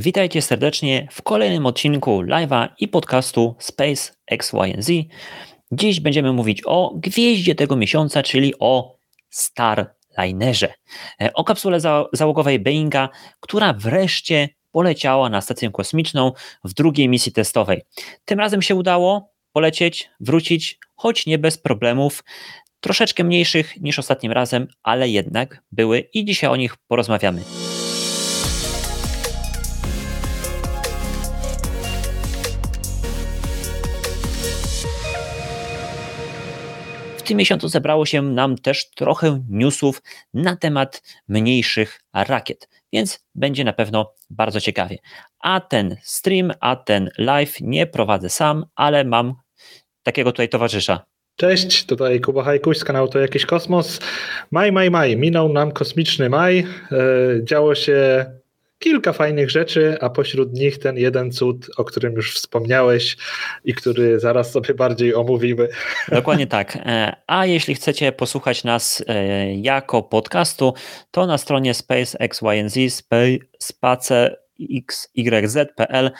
Witajcie serdecznie w kolejnym odcinku live'a i podcastu Space XYZ. Dziś będziemy mówić o gwieździe tego miesiąca, czyli o Starlinerze. O kapsule załogowej Boeinga, która wreszcie poleciała na stację kosmiczną w drugiej misji testowej. Tym razem się udało polecieć, wrócić, choć nie bez problemów, troszeczkę mniejszych niż ostatnim razem, ale jednak były i dzisiaj o nich porozmawiamy. W tym miesiącu zebrało się nam też trochę newsów na temat mniejszych rakiet, więc będzie na pewno bardzo ciekawie. A ten live nie prowadzę sam, ale mam takiego tutaj towarzysza. Cześć, tutaj Kuba Hajkuś z kanału To Jakiś Kosmos. Maj, minął nam kosmiczny maj, działo się kilka fajnych rzeczy, a pośród nich ten jeden cud, o którym już wspomniałeś i który zaraz sobie bardziej omówimy. Dokładnie tak. A jeśli chcecie posłuchać nas jako podcastu, to na stronie spacexyz, spacexyz.pl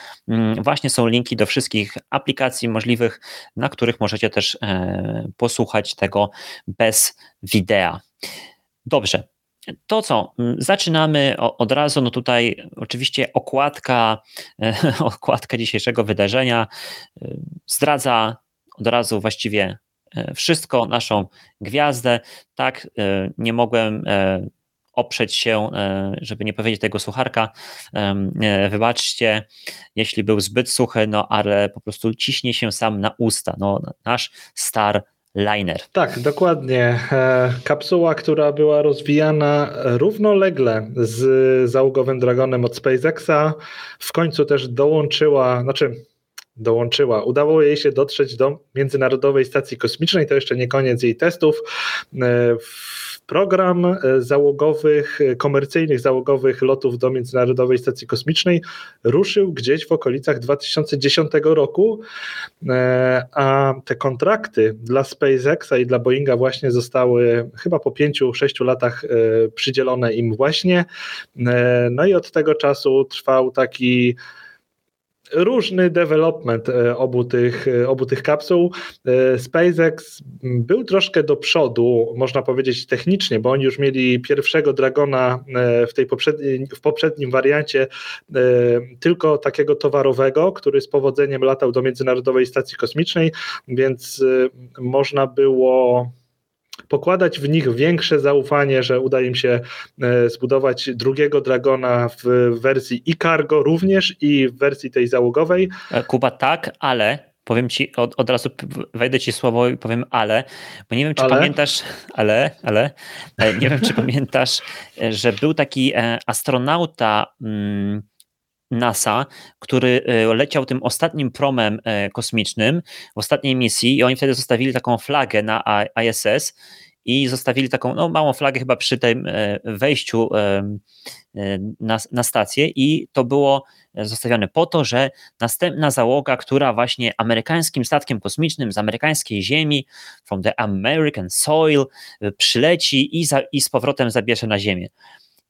właśnie są linki do wszystkich aplikacji możliwych, na których możecie też posłuchać tego bez wideo. Dobrze. To co, zaczynamy od razu, no tutaj oczywiście okładka dzisiejszego wydarzenia zdradza od razu właściwie wszystko, naszą gwiazdę, tak, nie mogłem oprzeć się, żeby nie powiedzieć tego sucharka, wybaczcie, jeśli był zbyt suchy, no ale po prostu ciśnie się sam na usta, no nasz Starliner. Tak, dokładnie. Kapsuła, która była rozwijana równolegle z załogowym Dragonem od SpaceXa, w końcu też dołączyła. Udało jej się dotrzeć do Międzynarodowej Stacji Kosmicznej, to jeszcze nie koniec jej testów. Program załogowych, komercyjnych załogowych lotów do Międzynarodowej Stacji Kosmicznej ruszył gdzieś w okolicach 2010 roku, a te kontrakty dla SpaceXa i dla Boeinga właśnie zostały chyba po 5-6 latach przydzielone im właśnie. No i od tego czasu trwał taki różny development obu tych kapsuł. SpaceX był troszkę do przodu, można powiedzieć technicznie, bo oni już mieli pierwszego Dragona w poprzednim wariancie, tylko takiego towarowego, który z powodzeniem latał do Międzynarodowej Stacji Kosmicznej, więc można było pokładać w nich większe zaufanie, że uda im się zbudować drugiego Dragona w wersji i cargo również i w wersji tej załogowej. Kuba, tak, ale powiem ci, od razu wejdę ci słowo i powiem ale, bo nie wiem czy pamiętasz, nie wiem czy pamiętasz, że był taki astronauta NASA, który leciał tym ostatnim promem kosmicznym w ostatniej misji i oni wtedy zostawili taką flagę na ISS i zostawili taką małą flagę chyba przy tym wejściu na stację i to było zostawione po to, że następna załoga, która właśnie amerykańskim statkiem kosmicznym z amerykańskiej ziemi, from the American soil, przyleci i z powrotem zabierze na ziemię.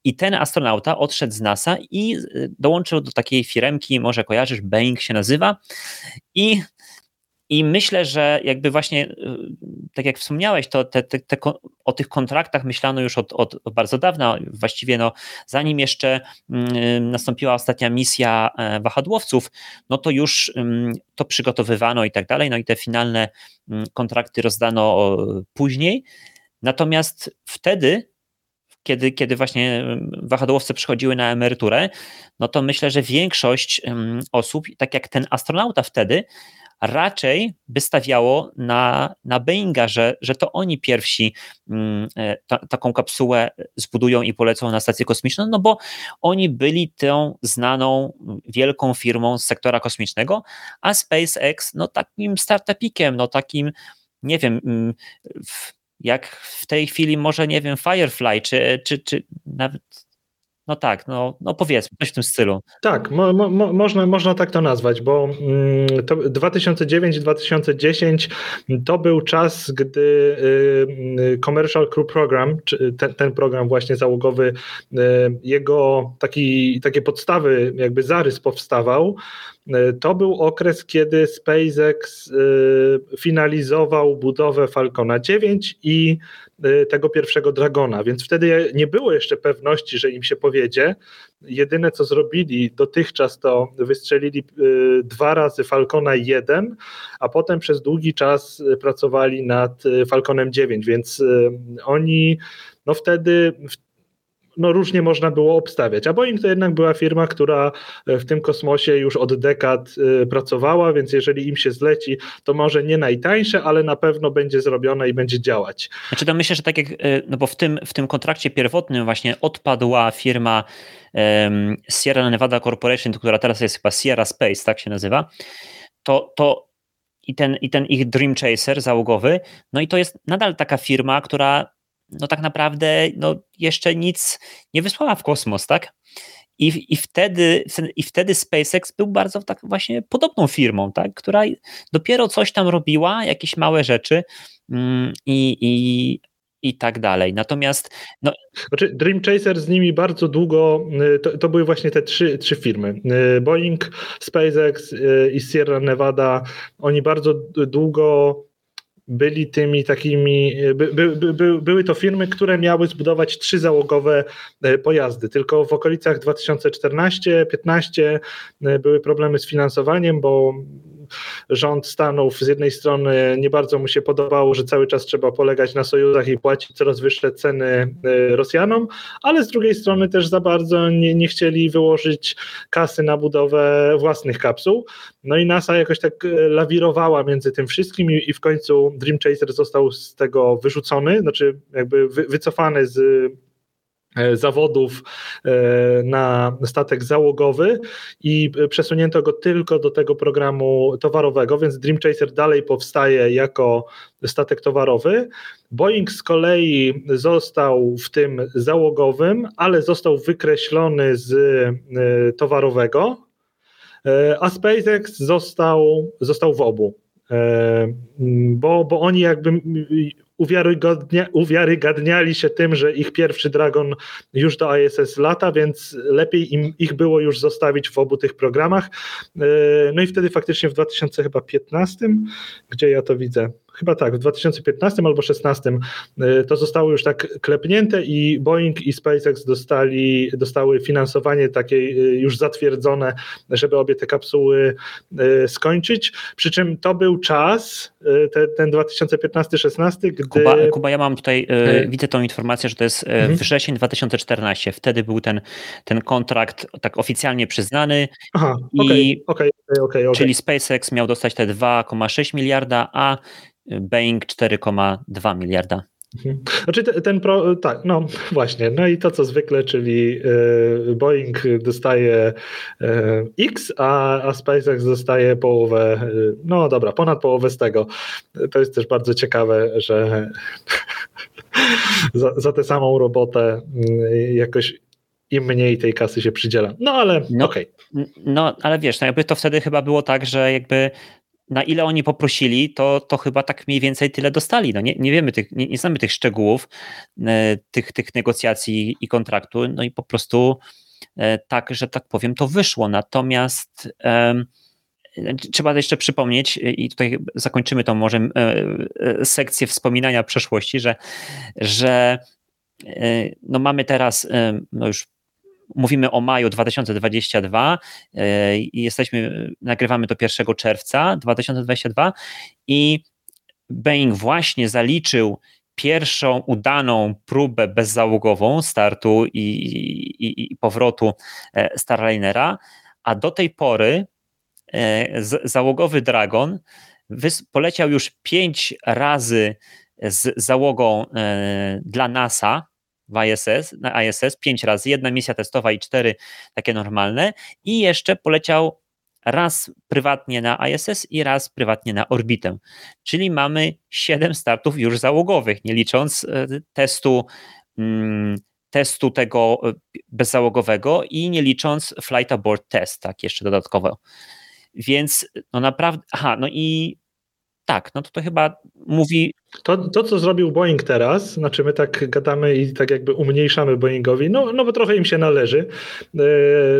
I ten astronauta odszedł z NASA i dołączył do takiej firemki, może kojarzysz, Boeing się nazywa i myślę, że jakby właśnie, tak jak wspomniałeś, to o tych kontraktach myślano już od bardzo dawna, właściwie zanim jeszcze nastąpiła ostatnia misja wahadłowców, no to już to przygotowywano i tak dalej, no i te finalne kontrakty rozdano później, natomiast wtedy kiedy właśnie wahadłowce przychodziły na emeryturę, no to myślę, że większość osób, tak jak ten astronauta wtedy, raczej by stawiało na Boeinga, że to oni pierwsi taką kapsułę zbudują i polecą na stację kosmiczną, no bo oni byli tą znaną wielką firmą z sektora kosmicznego, a SpaceX takim startupikiem, takim, nie wiem, jak w tej chwili może, nie wiem, Firefly, czy nawet No tak, no powiedzmy, coś w tym stylu. Tak, można tak to nazwać, bo to 2009-2010 to był czas, gdy Commercial Crew Program, czy ten program właśnie załogowy, jego takie podstawy, jakby zarys powstawał. To był okres, kiedy SpaceX finalizował budowę Falcona 9 i tego pierwszego Dragona, więc wtedy nie było jeszcze pewności, że im się powiedzie. Jedyne co zrobili dotychczas to wystrzelili 2 razy Falcona 1, a potem przez długi czas pracowali nad Falconem 9, więc oni wtedy... różnie można było obstawiać, a Boeing to jednak była firma, która w tym kosmosie już od dekad pracowała, więc jeżeli im się zleci, to może nie najtańsze, ale na pewno będzie zrobione i będzie działać. Znaczy to myślę, że tak jak, bo w tym kontrakcie pierwotnym właśnie odpadła firma Sierra Nevada Corporation, która teraz jest chyba Sierra Space, tak się nazywa, to i ten ich Dream Chaser załogowy, no i to jest nadal taka firma, która tak naprawdę jeszcze nic nie wysłała w kosmos, tak? I wtedy SpaceX był bardzo tak właśnie podobną firmą, tak? Która dopiero coś tam robiła, jakieś małe rzeczy i tak dalej. Natomiast... Znaczy Dream Chaser z nimi bardzo długo, to były właśnie te trzy firmy. Boeing, SpaceX i Sierra Nevada, oni bardzo długo... Były to firmy, które miały zbudować 3 załogowe pojazdy, tylko w okolicach 2014-15 były problemy z finansowaniem, bo rząd Stanów z jednej strony nie bardzo mu się podobało, że cały czas trzeba polegać na sojuszach i płacić coraz wyższe ceny Rosjanom, ale z drugiej strony też za bardzo nie chcieli wyłożyć kasy na budowę własnych kapsuł. No i NASA jakoś tak lawirowała między tym wszystkim i w końcu Dream Chaser został z tego wyrzucony, znaczy jakby wycofany z zawodów na statek załogowy i przesunięto go tylko do tego programu towarowego, więc Dream Chaser dalej powstaje jako statek towarowy. Boeing z kolei został w tym załogowym, ale został wykreślony z towarowego, a SpaceX został w obu, bo oni jakby... uwiarygadniali się tym, że ich pierwszy Dragon już do ISS lata, więc lepiej im ich było już zostawić w obu tych programach. No i wtedy faktycznie w 2015, gdzie ja to widzę, chyba tak, w 2015 albo 2016 to zostało już tak klepnięte i Boeing i SpaceX dostały finansowanie takie już zatwierdzone, żeby obie te kapsuły skończyć, przy czym to był czas, ten 2015-16, gdy... Kuba, ja mam tutaj, widzę tą informację, że to jest wrzesień 2014, wtedy był ten kontrakt tak oficjalnie przyznany. Aha, okay. Czyli SpaceX miał dostać te 2,6 miliarda, a Boeing 4,2 miliarda. Znaczy tak, no właśnie, no i to co zwykle, czyli Boeing dostaje X, a SpaceX dostaje połowę, no dobra, ponad połowę z tego. To jest też bardzo ciekawe, że za tę samą robotę jakoś im mniej tej kasy się przydziela. No ale okej. No ale wiesz, jakby to wtedy chyba było tak, że jakby na ile oni poprosili, to chyba tak mniej więcej tyle dostali. Nie wiemy, nie znamy tych szczegółów, tych negocjacji i kontraktu, no i po prostu tak, że tak powiem, to wyszło. Natomiast trzeba jeszcze przypomnieć, i tutaj zakończymy tą może sekcję wspominania przeszłości, że mamy teraz, już mówimy o maju 2022 i nagrywamy to 1 czerwca 2022 i Boeing właśnie zaliczył pierwszą udaną próbę bezzałogową startu i powrotu Starlinera, a do tej pory załogowy Dragon poleciał już 5 razy z załogą dla NASA, na ISS 5 razy, 1 misja testowa i 4 takie normalne i jeszcze poleciał raz prywatnie na ISS i raz prywatnie na orbitę, czyli mamy 7 startów już załogowych, nie licząc testu testu tego bezzałogowego i nie licząc flight abort test, tak, jeszcze dodatkowo. Więc no naprawdę, to chyba mówi... To, co zrobił Boeing teraz, znaczy my tak gadamy i tak jakby umniejszamy Boeingowi, no bo trochę im się należy,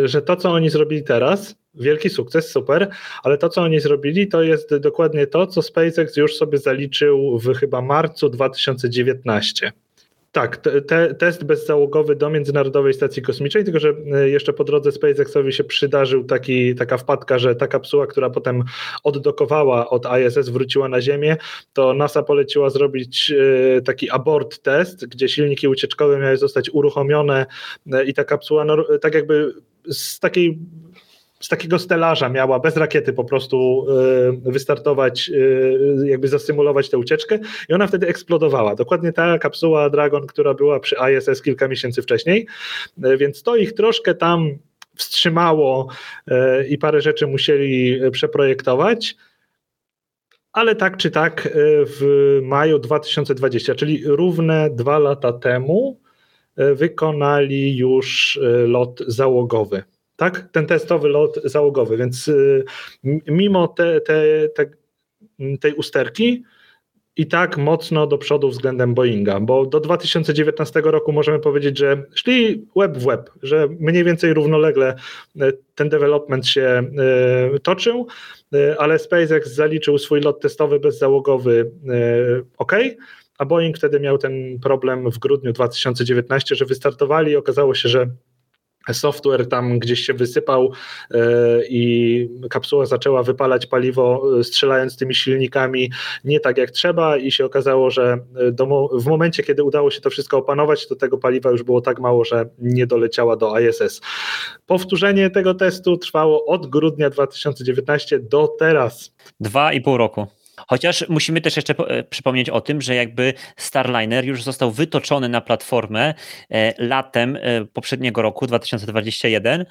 że to, co oni zrobili teraz, wielki sukces, super, ale to, co oni zrobili, to jest dokładnie to, co SpaceX już sobie zaliczył w chyba marcu 2019. Tak, test bezzałogowy do Międzynarodowej Stacji Kosmicznej, tylko że jeszcze po drodze SpaceXowi się przydarzył taka wpadka, że ta kapsuła, która potem oddokowała od ISS, wróciła na Ziemię, to NASA poleciła zrobić taki abort test, gdzie silniki ucieczkowe miały zostać uruchomione i ta kapsuła tak jakby z takiego stelaża miała bez rakiety po prostu wystartować, jakby zasymulować tę ucieczkę i ona wtedy eksplodowała. Dokładnie ta kapsuła Dragon, która była przy ISS kilka miesięcy wcześniej, więc to ich troszkę tam wstrzymało i parę rzeczy musieli przeprojektować, ale tak czy tak w maju 2020, czyli równe 2 lata temu wykonali już lot załogowy. Tak, ten testowy lot załogowy, więc mimo tej usterki i tak mocno do przodu względem Boeinga, bo do 2019 roku możemy powiedzieć, że szli łeb w łeb, że mniej więcej równolegle ten development się toczył, ale SpaceX zaliczył swój lot testowy bezzałogowy OK, a Boeing wtedy miał ten problem w grudniu 2019, że wystartowali i okazało się, że software tam gdzieś się wysypał i kapsuła zaczęła wypalać paliwo, strzelając tymi silnikami nie tak jak trzeba i się okazało, że w momencie, kiedy udało się to wszystko opanować, to tego paliwa już było tak mało, że nie doleciała do ISS. Powtórzenie tego testu trwało od grudnia 2019 do teraz. 2,5 roku. Chociaż musimy też jeszcze przypomnieć o tym, że jakby Starliner już został wytoczony na platformę latem poprzedniego roku, 2021,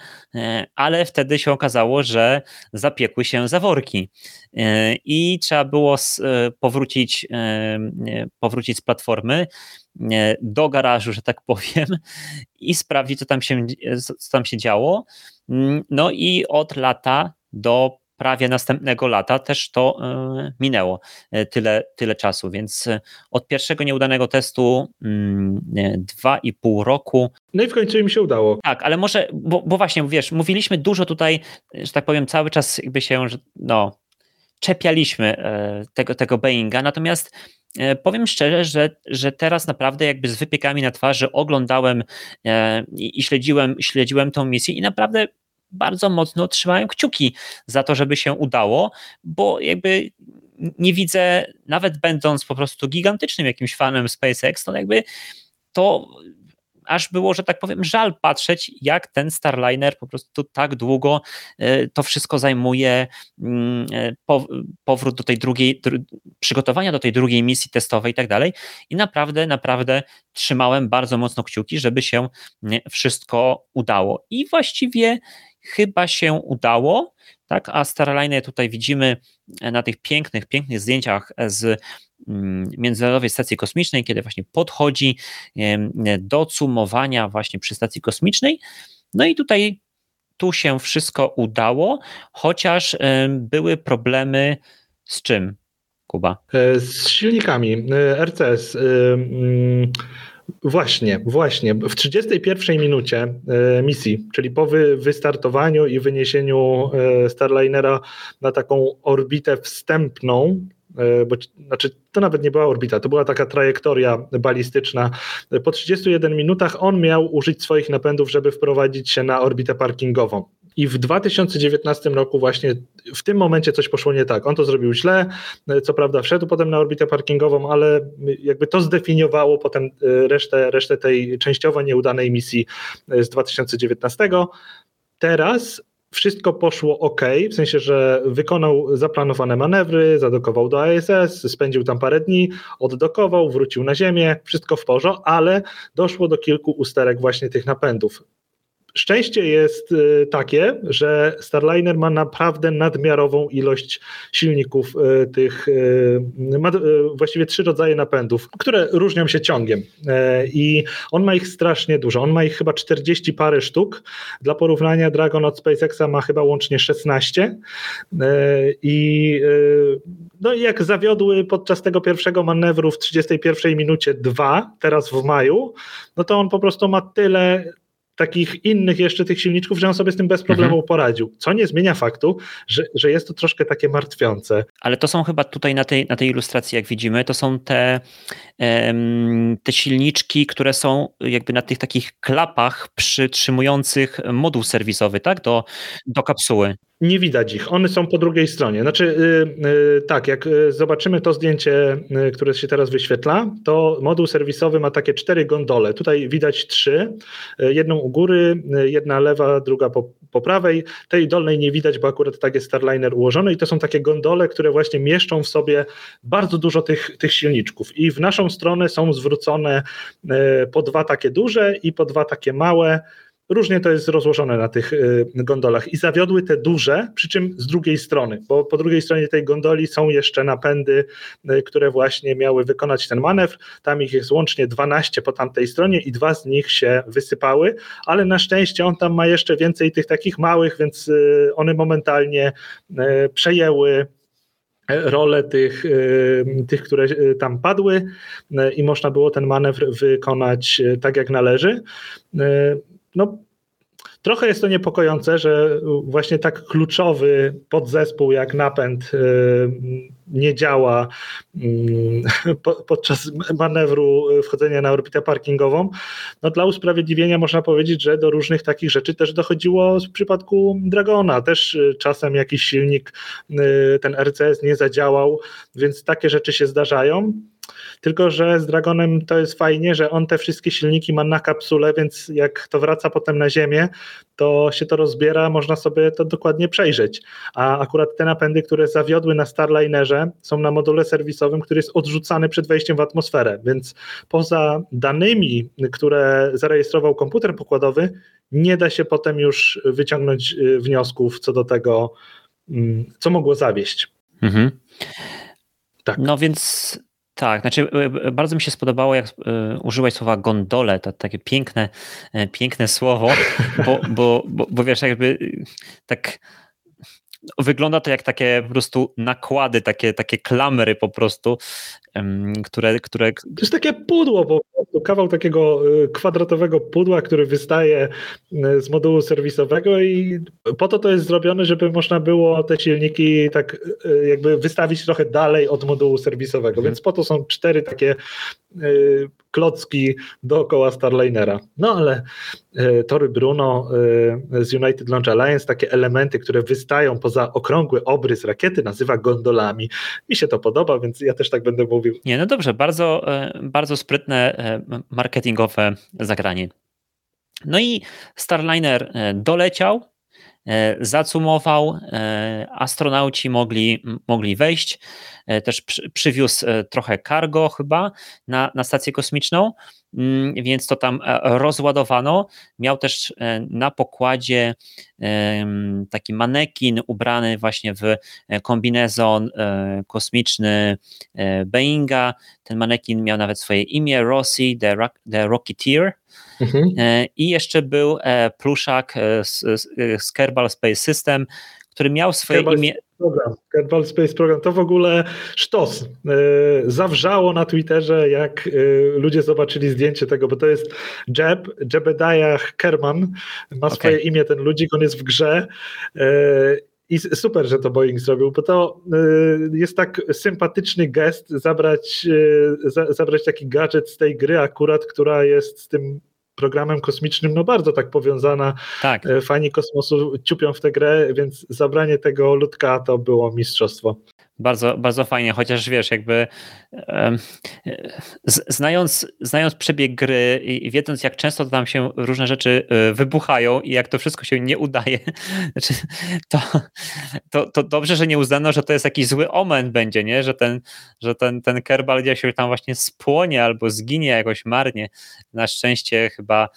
ale wtedy się okazało, że zapiekły się zaworki i trzeba było powrócić z platformy do garażu, że tak powiem, i sprawdzić, co tam się działo. No i od lata do prawie następnego lata też to minęło tyle czasu, więc od pierwszego nieudanego testu 2,5 roku. No i w końcu im się udało. Tak, ale może, bo właśnie, wiesz, mówiliśmy dużo tutaj, że tak powiem, cały czas jakby się, czepialiśmy tego Boeinga, natomiast powiem szczerze, że teraz naprawdę jakby z wypiekami na twarzy oglądałem i śledziłem tą misję i naprawdę bardzo mocno trzymałem kciuki za to, żeby się udało, bo jakby nie widzę, nawet będąc po prostu gigantycznym jakimś fanem SpaceX, to jakby to aż było, że tak powiem, żal patrzeć, jak ten Starliner po prostu tak długo to wszystko zajmuje, powrót do tej drugiej, przygotowania do tej drugiej misji testowej i tak dalej. I naprawdę, naprawdę trzymałem bardzo mocno kciuki, żeby się wszystko udało. I właściwie chyba się udało, tak? A Starliner tutaj widzimy na tych pięknych zdjęciach z Międzynarodowej Stacji Kosmicznej, kiedy właśnie podchodzi do cumowania właśnie przy stacji kosmicznej. No i tutaj tu się wszystko udało, chociaż były problemy z czym, Kuba? Z silnikami RCS. Właśnie. W 31 minucie misji, czyli po wystartowaniu i wyniesieniu Starlinera na taką orbitę wstępną, bo, znaczy, to nawet nie była orbita, to była taka trajektoria balistyczna. Po 31 minutach on miał użyć swoich napędów, żeby wprowadzić się na orbitę parkingową. I w 2019 roku właśnie w tym momencie coś poszło nie tak. On to zrobił źle, co prawda wszedł potem na orbitę parkingową, ale jakby to zdefiniowało potem resztę tej częściowo nieudanej misji z 2019. Teraz wszystko poszło OK, w sensie, że wykonał zaplanowane manewry, zadokował do ISS, spędził tam parę dni, oddokował, wrócił na Ziemię, wszystko w porządku, ale doszło do kilku usterek właśnie tych napędów. Szczęście jest takie, że Starliner ma naprawdę nadmiarową ilość silników tych, ma właściwie 3 rodzaje napędów, które różnią się ciągiem i on ma ich strasznie dużo, on ma ich chyba 40 parę sztuk, dla porównania Dragon od SpaceXa ma chyba łącznie 16 i no jak zawiodły podczas tego pierwszego manewru w 31 minucie 2, teraz w maju, no to on po prostu ma tyle takich innych jeszcze tych silniczków, że on sobie z tym bez problemu poradził. Co nie zmienia faktu, że jest to troszkę takie martwiące. Ale to są chyba tutaj na tej ilustracji, jak widzimy, to są te silniczki, które są jakby na tych takich klapach przytrzymujących moduł serwisowy, tak? Do kapsuły. Nie widać ich, one są po drugiej stronie. Znaczy tak, jak zobaczymy to zdjęcie, które się teraz wyświetla, to moduł serwisowy ma takie 4 gondole. Tutaj widać 3, jedną u góry, jedna lewa, druga po prawej. Tej dolnej nie widać, bo akurat tak jest Starliner ułożony i to są takie gondole, które właśnie mieszczą w sobie bardzo dużo tych silniczków i w naszą stronę są zwrócone po 2 takie duże i po 2 takie małe. Różnie to jest rozłożone na tych gondolach i zawiodły te duże, przy czym z drugiej strony, bo po drugiej stronie tej gondoli są jeszcze napędy, które właśnie miały wykonać ten manewr, tam ich jest łącznie 12 po tamtej stronie i 2 z nich się wysypały, ale na szczęście on tam ma jeszcze więcej tych takich małych, więc one momentalnie przejęły rolę tych, które tam padły i można było ten manewr wykonać tak jak należy. No, trochę jest to niepokojące, że właśnie tak kluczowy podzespół jak napęd nie działa podczas manewru wchodzenia na orbitę parkingową. No, dla usprawiedliwienia można powiedzieć, że do różnych takich rzeczy też dochodziło w przypadku Dragona. Też czasem jakiś silnik, ten RCS nie zadziałał, więc takie rzeczy się zdarzają. Tylko że z Dragonem to jest fajnie, że on te wszystkie silniki ma na kapsule, więc jak to wraca potem na Ziemię, to się to rozbiera, można sobie to dokładnie przejrzeć. A akurat te napędy, które zawiodły na Starlinerze, są na module serwisowym, który jest odrzucany przed wejściem w atmosferę, więc poza danymi, które zarejestrował komputer pokładowy, nie da się potem już wyciągnąć wniosków co do tego, co mogło zawieść. Mhm. Tak. No więc... Tak, znaczy bardzo mi się spodobało, jak użyłeś słowa gondole, to takie piękne słowo, bo wiesz, jakby tak wygląda to jak takie po prostu nakłady, takie klamry po prostu, które... To jest takie pudło po prostu, kawał takiego kwadratowego pudła, który wystaje z modułu serwisowego i po to jest zrobione, żeby można było te silniki tak jakby wystawić trochę dalej od modułu serwisowego, więc po to są 4 takie klocki dookoła Starlinera. No ale tory Bruno z United Launch Alliance, takie elementy, które wystają poza okrągły obrys rakiety, nazywa gondolami. Mi się to podoba, więc ja też tak będę mówił. Nie, no dobrze, bardzo, bardzo sprytne marketingowe zagranie. No i Starliner doleciał, zacumował, astronauci mogli wejść, też przywiózł trochę cargo chyba na stację kosmiczną, więc to tam rozładowano. Miał też na pokładzie taki manekin ubrany właśnie w kombinezon kosmiczny Boeinga. Ten manekin miał nawet swoje imię, Rossi, The Rocketeer. Mhm. I jeszcze był pluszak z Kerbal Space System, który miał swoje imię... Gateway Space program, to w ogóle sztos. Zawrzało na Twitterze, jak ludzie zobaczyli zdjęcie tego, bo to jest Jebediah Kerman, ma swoje imię ten ludzik, on jest w grze i super, że to Boeing zrobił, bo to jest tak sympatyczny gest zabrać taki gadżet z tej gry akurat, która jest z tym programem kosmicznym, no bardzo tak powiązana. Tak. Fani kosmosu ciupią w tę grę, więc zabranie tego ludka to było mistrzostwo. Bardzo, bardzo fajnie, chociaż wiesz, jakby znając przebieg gry i wiedząc, jak często tam się różne rzeczy wybuchają i jak to wszystko się nie udaje, to dobrze, że nie uznano, że to jest jakiś zły omen będzie, nie? Że ten Kerbal gdzieś się tam właśnie spłonie albo zginie jakoś marnie. Na szczęście chyba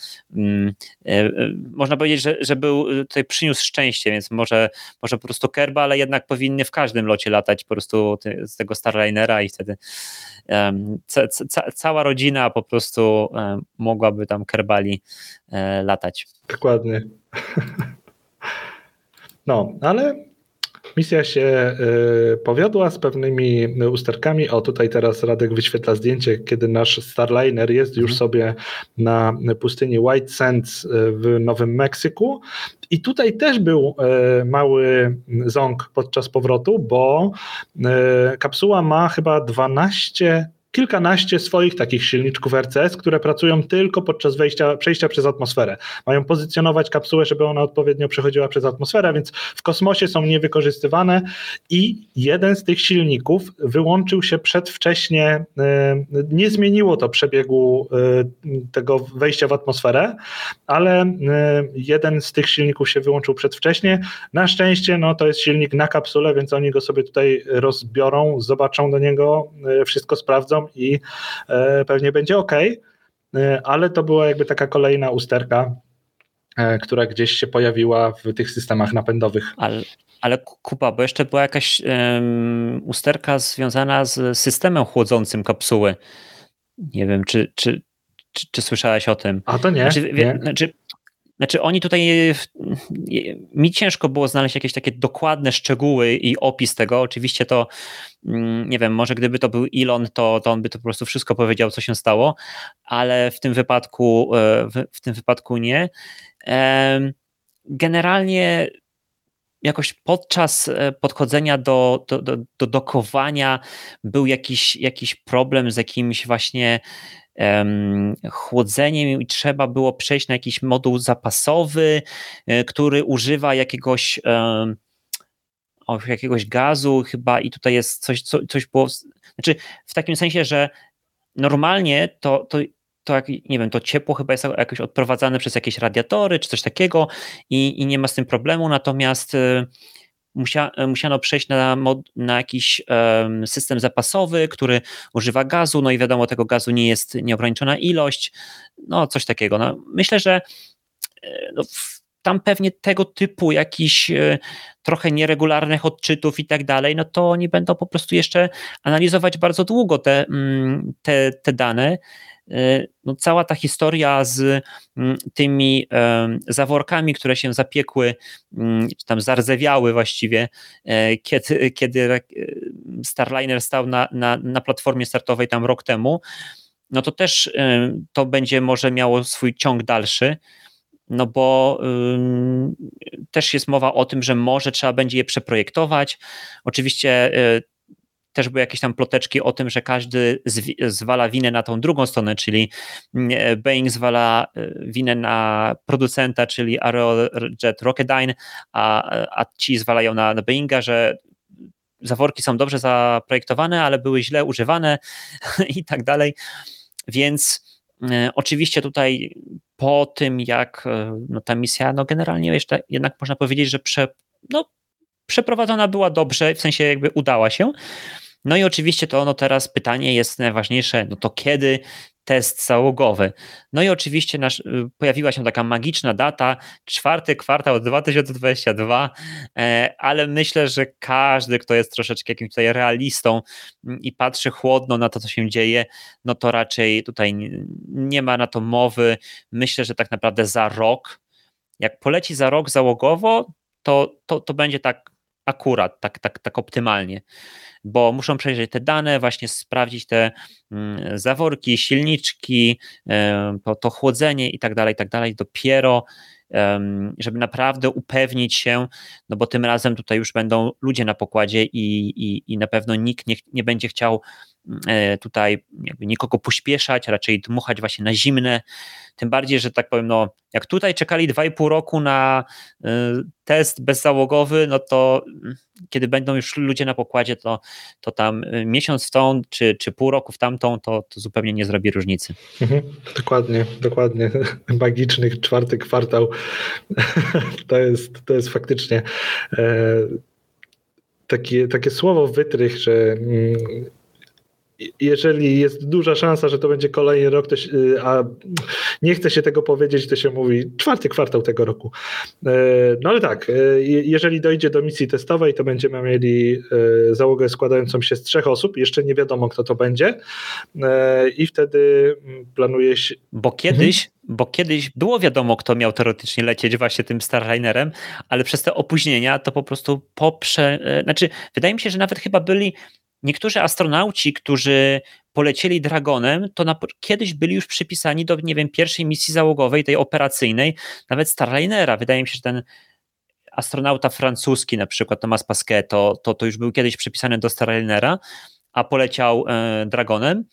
można powiedzieć, że był tutaj przyniósł szczęście, więc może po prostu Kerbal, ale jednak powinny w każdym locie latać po prostu z tego Starlinera i wtedy cała rodzina po prostu mogłaby tam Kerbali latać. Dokładnie. No, ale misja się powiodła z pewnymi usterkami. O, tutaj teraz Radek wyświetla zdjęcie, kiedy nasz Starliner jest już sobie na pustyni White Sands w Nowym Meksyku. I tutaj też był mały ząg podczas powrotu, bo kapsuła ma chyba kilkanaście swoich takich silniczków RCS, które pracują tylko podczas przejścia przez atmosferę. Mają pozycjonować kapsułę, żeby ona odpowiednio przechodziła przez atmosferę, więc w kosmosie są niewykorzystywane i jeden z tych silników wyłączył się przedwcześnie, nie zmieniło to przebiegu tego wejścia w atmosferę, ale jeden z tych silników się wyłączył przedwcześnie. Na szczęście no, to jest silnik na kapsule, więc oni go sobie tutaj rozbiorą, zobaczą do niego, wszystko sprawdzą i pewnie będzie ok, ale to była jakby taka kolejna usterka, która gdzieś się pojawiła w tych systemach napędowych. Ale Kuba, bo jeszcze była jakaś usterka związana z systemem chłodzącym kapsuły. Nie wiem, czy słyszałeś o tym? A to nie. Znaczy oni tutaj, mi ciężko było znaleźć jakieś takie dokładne szczegóły i opis tego. Oczywiście to, nie wiem, może gdyby to był Elon, to on by to po prostu wszystko powiedział, co się stało, ale w tym wypadku nie. Generalnie jakoś podczas podchodzenia do dokowania był jakiś problem z jakimś właśnie chłodzeniem i trzeba było przejść na jakiś moduł zapasowy, który używa jakiegoś gazu chyba i tutaj jest coś było, znaczy w takim sensie, że normalnie to jak, nie wiem, to ciepło chyba jest jakoś odprowadzane przez jakieś radiatory czy coś takiego i nie ma z tym problemu, natomiast musiano przejść na jakiś system zapasowy, który używa gazu, no i wiadomo, tego gazu nie jest nieograniczona ilość, no coś takiego. No, myślę, że tam pewnie tego typu jakiś trochę nieregularnych odczytów i tak dalej, no to oni będą po prostu jeszcze analizować bardzo długo te dane. No, cała ta historia z tymi zaworkami, które się zapiekły, czy tam zardzewiały właściwie, kiedy Starliner stał na platformie startowej tam rok temu, no to też to będzie może miało swój ciąg dalszy, no bo też jest mowa o tym, że może trzeba będzie je przeprojektować. Oczywiście też były jakieś tam ploteczki o tym, że każdy zwala winę na tą drugą stronę, czyli Boeing zwala winę na producenta, czyli Aerojet Rocketdyne, a ci zwalają na Boeinga, że zaworki są dobrze zaprojektowane, ale były źle używane i tak dalej. Więc oczywiście tutaj po tym, jak no, ta misja, no generalnie jeszcze jednak można powiedzieć, że przeprowadzona była dobrze, w sensie jakby udała się. No i oczywiście to no teraz pytanie jest najważniejsze, no to kiedy test załogowy? No i oczywiście pojawiła się taka magiczna data, czwarty kwartał 2022, ale myślę, że każdy, kto jest troszeczkę jakimś tutaj realistą i patrzy chłodno na to, co się dzieje, no to raczej tutaj nie ma na to mowy. Myślę, że tak naprawdę za rok, jak poleci za rok załogowo, to będzie tak akurat, tak optymalnie, bo muszą przejrzeć te dane, właśnie sprawdzić te zaworki, silniczki, to chłodzenie i tak dalej, dopiero żeby naprawdę upewnić się, no bo tym razem tutaj już będą ludzie na pokładzie i na pewno nikt nie będzie chciał tutaj jakby nikogo pośpieszać, raczej dmuchać właśnie na zimne, tym bardziej, że tak powiem, no jak tutaj czekali 2,5 roku na test bezzałogowy, no to kiedy będą już ludzie na pokładzie, to tam miesiąc w tą, czy pół roku w tamtą, to zupełnie nie zrobi różnicy. Mhm, dokładnie. Magiczny czwarty kwartał. To jest faktycznie takie słowo wytrych, że jeżeli jest duża szansa, że to będzie kolejny rok, a nie chce się tego powiedzieć, to się mówi czwarty kwartał tego roku. No ale tak, jeżeli dojdzie do misji testowej, to będziemy mieli załogę składającą się z 3 osób, jeszcze nie wiadomo, kto to będzie, i wtedy planuje się... Bo kiedyś było wiadomo, kto miał teoretycznie lecieć właśnie tym Starlinerem, ale przez te opóźnienia to po prostu wydaje mi się, że nawet chyba byli niektórzy astronauci, którzy polecieli Dragonem, to kiedyś byli już przypisani do, nie wiem, pierwszej misji załogowej, tej operacyjnej, nawet Starlinera. Wydaje mi się, że ten astronauta francuski, na przykład Thomas Pasquet, to już był kiedyś przypisany do Starlinera, a poleciał Dragonem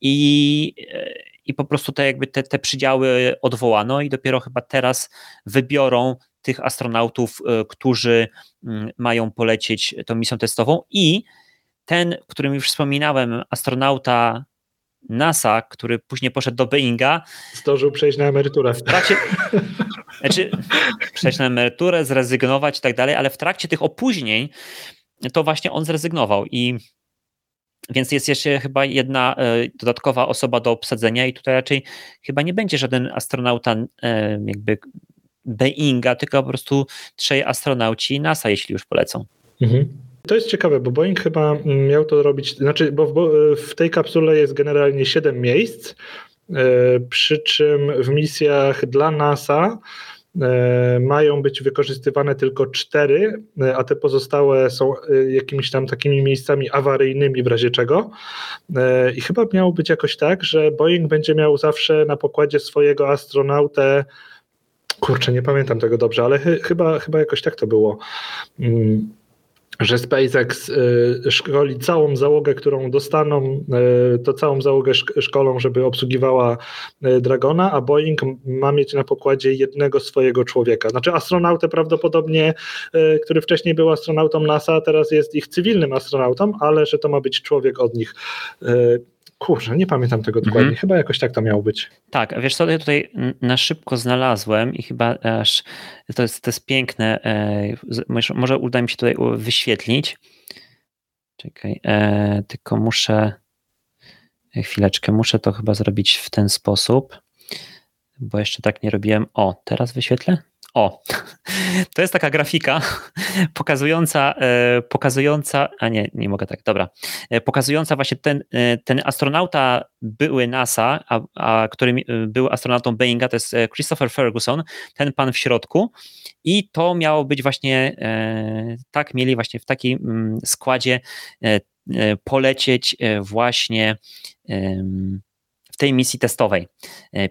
i po prostu te przydziały odwołano i dopiero chyba teraz wybiorą tych astronautów, którzy mają polecieć tą misją testową. I ten, o którym już wspominałem, astronauta NASA, który później poszedł do Boeinga, zdążył przejść na emeryturę. Przejść na emeryturę, zrezygnować i tak dalej, ale w trakcie tych opóźnień to właśnie on zrezygnował. I więc jest jeszcze chyba jedna dodatkowa osoba do obsadzenia i tutaj raczej chyba nie będzie żaden astronauta jakby Boeinga, tylko po prostu 3 astronauci NASA, jeśli już polecą. Mhm. To jest ciekawe, bo Boeing chyba miał to robić, znaczy, bo w tej kapsule jest generalnie 7 miejsc, przy czym w misjach dla NASA mają być wykorzystywane tylko 4, a te pozostałe są jakimiś tam takimi miejscami awaryjnymi w razie czego. I chyba miało być jakoś tak, że Boeing będzie miał zawsze na pokładzie swojego astronautę, kurczę, nie pamiętam tego dobrze, ale chyba jakoś tak to było, że SpaceX szkoli całą załogę, którą dostaną, to całą załogę szkolą, żeby obsługiwała Dragona, a Boeing ma mieć na pokładzie jednego swojego człowieka. Znaczy astronautę prawdopodobnie, który wcześniej był astronautą NASA, a teraz jest ich cywilnym astronautą, ale że to ma być człowiek od nich. Kurczę, nie pamiętam tego dokładnie. Chyba jakoś tak to miało być. Tak, a wiesz co, ja tutaj na szybko znalazłem i chyba aż to jest piękne. Może uda mi się tutaj wyświetlić. Czekaj, tylko muszę chwileczkę, muszę to chyba zrobić w ten sposób, bo jeszcze tak nie robiłem. O, teraz wyświetlę? O, to jest taka grafika pokazująca, a nie mogę tak, dobra, pokazująca właśnie ten astronauta były NASA, a którym był astronautą Boeinga, to jest Christopher Ferguson, ten pan w środku, i to miało być właśnie, tak mieli właśnie w takim składzie polecieć właśnie w tej misji testowej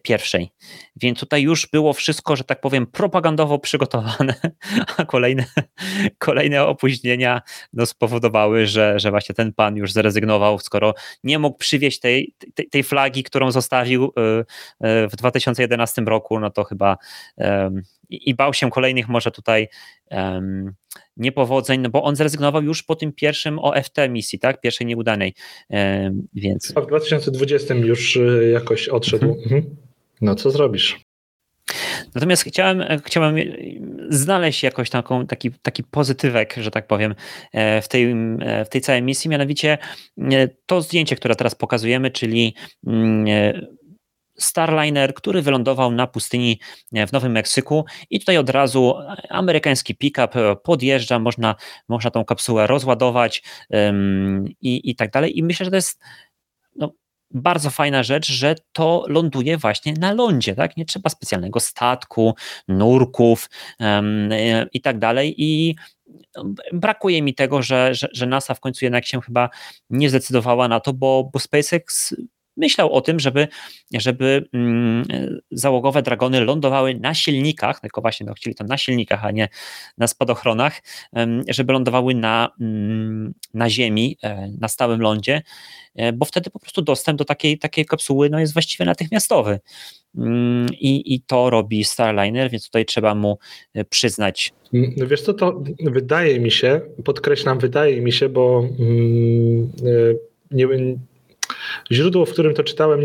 pierwszej. Więc tutaj już było wszystko, że tak powiem, propagandowo przygotowane, a kolejne opóźnienia spowodowały, że właśnie ten pan już zrezygnował, skoro nie mógł przywieźć tej flagi, którą zostawił w 2011 roku, no to chyba i bał się kolejnych może tutaj niepowodzeń, no bo on zrezygnował już po tym pierwszym OFT misji, tak? Pierwszej nieudanej, więc... A w 2020 już jakoś odszedł. No co zrobisz? Natomiast chciałem znaleźć jakoś taki pozytywek, że tak powiem, w tej całej misji, mianowicie to zdjęcie, które teraz pokazujemy, czyli Starliner, który wylądował na pustyni w Nowym Meksyku, i tutaj od razu amerykański pick-up podjeżdża, można tą kapsułę rozładować i tak dalej. I myślę, że to jest bardzo fajna rzecz, że to ląduje właśnie na lądzie, tak? Nie trzeba specjalnego statku, nurków i tak dalej. I brakuje mi tego, że NASA w końcu jednak się chyba nie zdecydowała na to, bo SpaceX myślał o tym, żeby załogowe Dragony lądowały na silnikach, tylko właśnie chcieli to na silnikach, a nie na spadochronach, żeby lądowały na Ziemi, na stałym lądzie, bo wtedy po prostu dostęp do takiej kapsuły jest właściwie natychmiastowy. I to robi Starliner, więc tutaj trzeba mu przyznać. Wiesz co, to wydaje mi się, podkreślam, wydaje mi się, bo źródło, w którym to czytałem,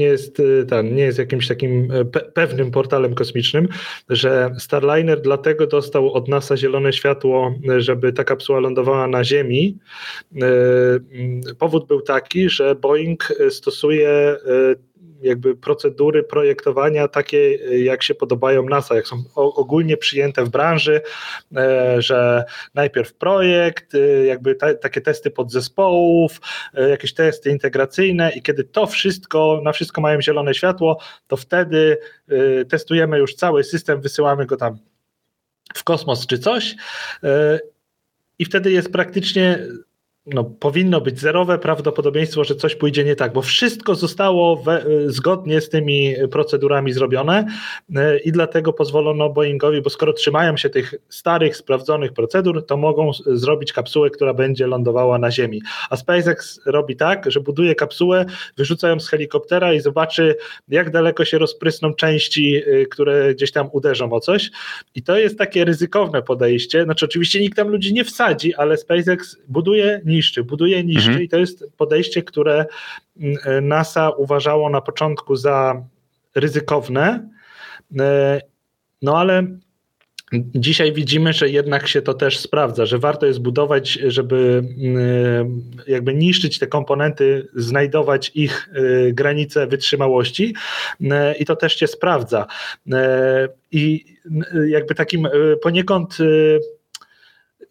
nie jest jakimś takim pewnym portalem kosmicznym, że Starliner dlatego dostał od NASA zielone światło, żeby ta kapsuła lądowała na Ziemi. Powód był taki, że Boeing stosuje jakby procedury projektowania takie, jak się podobają NASA, jak są ogólnie przyjęte w branży, że najpierw projekt, jakby takie testy podzespołów, jakieś testy integracyjne i kiedy to wszystko, na wszystko mają zielone światło, to wtedy testujemy już cały system, wysyłamy go tam w kosmos czy coś i wtedy jest praktycznie... powinno być zerowe prawdopodobieństwo, że coś pójdzie nie tak, bo wszystko zostało zgodnie z tymi procedurami zrobione i dlatego pozwolono Boeingowi, bo skoro trzymają się tych starych, sprawdzonych procedur, to mogą zrobić kapsułę, która będzie lądowała na Ziemi. A SpaceX robi tak, że buduje kapsułę, wyrzuca ją z helikoptera i zobaczy, jak daleko się rozprysną części, które gdzieś tam uderzą o coś. I to jest takie ryzykowne podejście. Oczywiście nikt tam ludzi nie wsadzi, ale SpaceX buduje, niszczy i to jest podejście, które NASA uważało na początku za ryzykowne, ale dzisiaj widzimy, że jednak się to też sprawdza, że warto jest budować, żeby jakby niszczyć te komponenty, znajdować ich granice wytrzymałości i to też się sprawdza i jakby takim poniekąd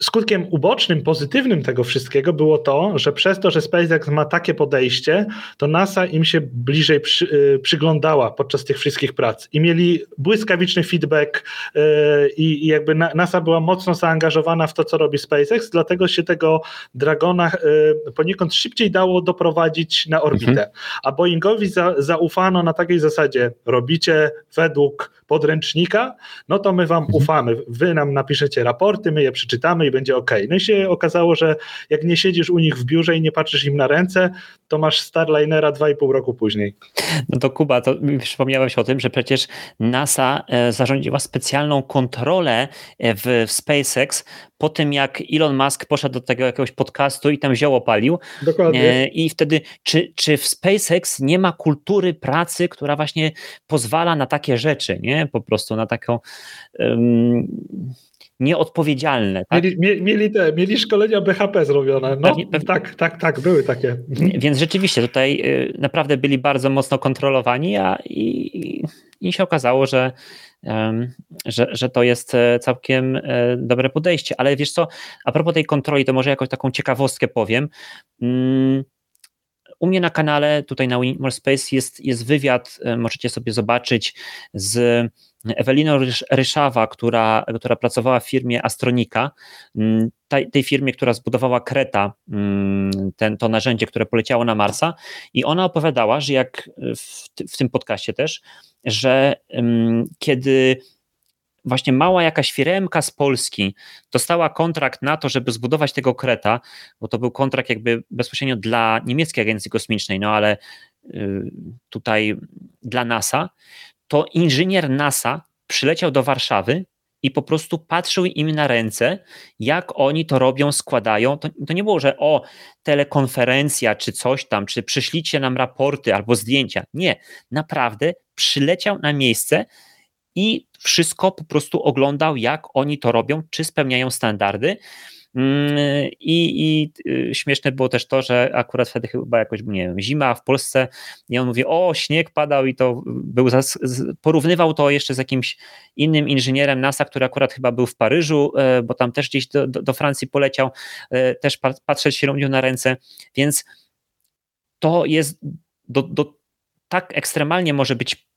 skutkiem ubocznym, pozytywnym tego wszystkiego było to, że przez to, że SpaceX ma takie podejście, to NASA im się bliżej przyglądała podczas tych wszystkich prac i mieli błyskawiczny feedback i jakby NASA była mocno zaangażowana w to, co robi SpaceX, dlatego się tego Dragona poniekąd szybciej dało doprowadzić na orbitę, a Boeingowi zaufano na takiej zasadzie, robicie według podręcznika, to my wam ufamy, wy nam napiszecie raporty, my je przeczytamy i będzie okej. I się okazało, że jak nie siedzisz u nich w biurze i nie patrzysz im na ręce, to masz Starlinera 2,5 roku później. To Kuba, to przypomniałem się o tym, że przecież NASA zarządziła specjalną kontrolę w SpaceX po tym, jak Elon Musk poszedł do tego jakiegoś podcastu i tam zioło palił. Dokładnie. I wtedy, czy w SpaceX nie ma kultury pracy, która właśnie pozwala na takie rzeczy, nie? Po prostu na taką... nieodpowiedzialne. Tak? Mieli szkolenia BHP zrobione. Pewnie. Tak, były takie. Więc rzeczywiście tutaj naprawdę byli bardzo mocno kontrolowani, i się okazało, że to jest całkiem dobre podejście. Ale wiesz co, a propos tej kontroli, to może jakąś taką ciekawostkę powiem. U mnie na kanale, tutaj na Winning More Space jest wywiad, możecie sobie zobaczyć, z Eweliną Ryszawa, która pracowała w firmie Astronika, tej firmie, która zbudowała Kreta, to narzędzie, które poleciało na Marsa, i ona opowiadała, że jak w tym podcaście też, że kiedy właśnie mała jakaś firemka z Polski dostała kontrakt na to, żeby zbudować tego Kreta, bo to był kontrakt jakby bezpośrednio dla niemieckiej agencji kosmicznej, ale tutaj dla NASA, to inżynier NASA przyleciał do Warszawy i po prostu patrzył im na ręce, jak oni to robią, składają. To nie było, że telekonferencja czy coś tam, czy przyślijcie nam raporty albo zdjęcia. Nie, naprawdę przyleciał na miejsce i wszystko po prostu oglądał, jak oni to robią, czy spełniają standardy. I śmieszne było też to, że akurat wtedy chyba jakoś, zima w Polsce i on mówi, śnieg padał i to był, porównywał to jeszcze z jakimś innym inżynierem NASA, który akurat chyba był w Paryżu, bo tam też gdzieś do Francji poleciał, też patrzeć się robił na ręce, więc to jest tak ekstremalnie może być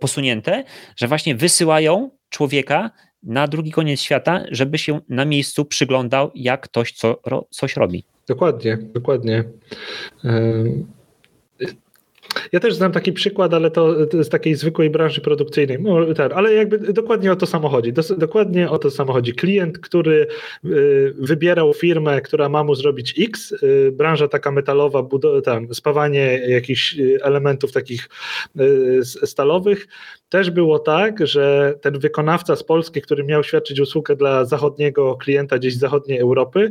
posunięte, że właśnie wysyłają człowieka na drugi koniec świata, żeby się na miejscu przyglądał, jak ktoś coś robi. Dokładnie. Ja też znam taki przykład, ale to z takiej zwykłej branży produkcyjnej. Ale jakby dokładnie o to samo chodzi. Dokładnie o to samo chodzi. Klient, który wybierał firmę, która ma mu zrobić X, branża taka metalowa, spawanie jakichś elementów takich stalowych, też było tak, że ten wykonawca z Polski, który miał świadczyć usługę dla zachodniego klienta gdzieś z zachodniej Europy,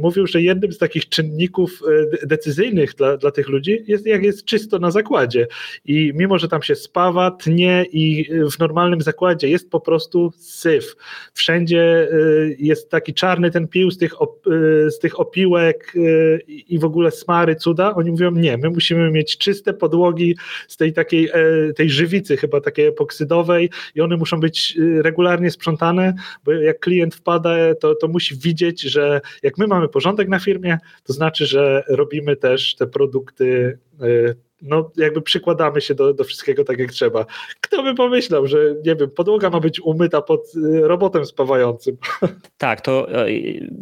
mówił, że jednym z takich czynników decyzyjnych dla tych ludzi jest, jak jest czysto na zakładzie. I mimo że tam się spawa, tnie i w normalnym zakładzie jest po prostu syf. Wszędzie jest taki czarny ten pił z tych opiłek i w ogóle smary, cuda. Oni mówią, nie, my musimy mieć czyste podłogi z tej takiej tej żywicy chyba takiej epoksydowej i one muszą być regularnie sprzątane, bo jak klient wpada, to musi widzieć, że jak my mamy porządek na firmie, to znaczy, że robimy też te produkty, no jakby przykładamy się do wszystkiego tak jak trzeba. Kto by pomyślał, że nie wiem, podłoga ma być umyta pod robotem spawającym. Tak, to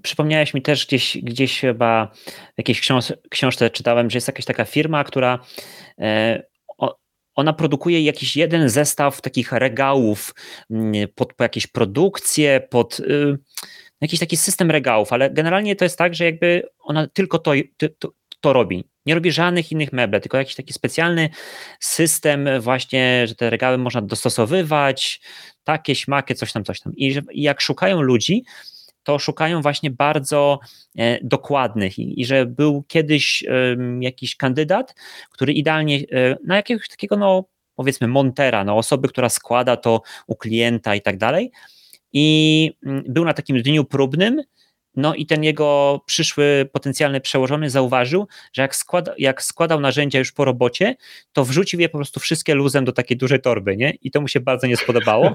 przypomniałeś mi też gdzieś chyba w jakiejś książce czytałem, że jest jakaś taka firma, która ona produkuje jakiś jeden zestaw takich regałów pod jakieś produkcje, pod... jakiś taki system regałów, ale generalnie to jest tak, że jakby ona tylko to robi. Nie robi żadnych innych meble, tylko jakiś taki specjalny system właśnie, że te regały można dostosowywać, takie śmakie, coś tam. I jak szukają ludzi, to szukają właśnie bardzo dokładnych i że był kiedyś jakiś kandydat, który idealnie na jakiegoś takiego, no powiedzmy montera, no osoby, która składa to u klienta i tak dalej, i był na takim dniu próbnym, no i ten jego przyszły potencjalny przełożony zauważył, że jak składał narzędzia już po robocie, to wrzucił je po prostu wszystkie luzem do takiej dużej torby, nie? I to mu się bardzo nie spodobało,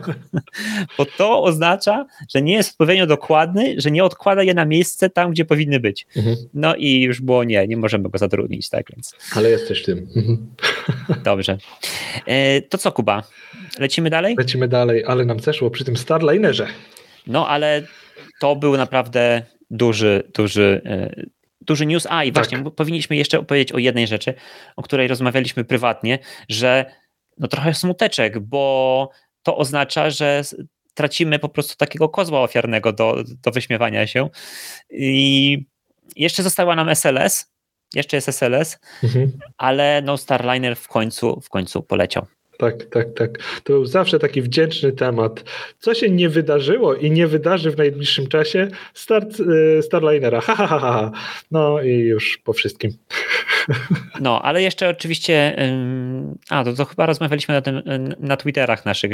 bo to oznacza, że nie jest odpowiednio dokładny, że nie odkłada je na miejsce tam, gdzie powinny być. No i już było nie możemy go zatrudnić, tak więc. Ale jesteś tym. Dobrze. To co, Kuba? Lecimy dalej? Lecimy dalej, ale nam zeszło przy tym Starlinerze. No ale to był naprawdę duży news. I właśnie powinniśmy jeszcze opowiedzieć o jednej rzeczy, o której rozmawialiśmy prywatnie, że no trochę smuteczek, bo to oznacza, że tracimy po prostu takiego kozła ofiarnego do wyśmiewania się. I jeszcze została nam SLS, jeszcze jest SLS, ale no Starliner w końcu poleciał. Tak. To był zawsze taki wdzięczny temat. Co się nie wydarzyło i nie wydarzy w najbliższym czasie? Starlinera. Ha. No i już po wszystkim. No, ale jeszcze oczywiście to chyba rozmawialiśmy na Twitterach naszych,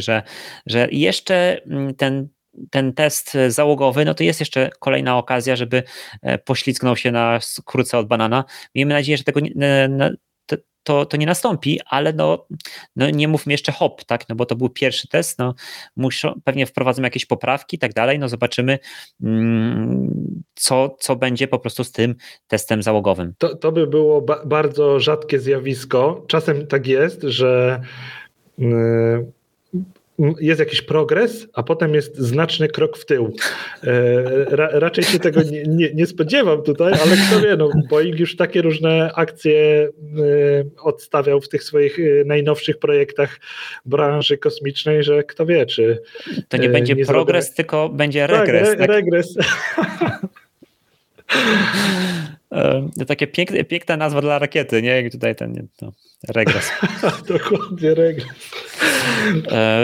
że jeszcze ten test załogowy, no to jest jeszcze kolejna okazja, żeby poślizgnął się na skróce od banana. Miejmy nadzieję, że tego to nie nastąpi, ale no nie mówmy jeszcze hop, tak, no bo to był pierwszy test, no pewnie wprowadzą jakieś poprawki i tak dalej, no zobaczymy co będzie po prostu z tym testem załogowym. To by było bardzo rzadkie zjawisko, czasem tak jest, że jest jakiś progres, a potem jest znaczny krok w tył. Raczej się tego nie spodziewam tutaj, ale kto wie, Boeing już takie różne akcje odstawiał w tych swoich najnowszych projektach branży kosmicznej, że kto wie, czy... To nie będzie progres, tylko będzie regres. Tak, regres. To takie piękna nazwa dla rakiety, nie? Tutaj regres. Dokładnie, regres.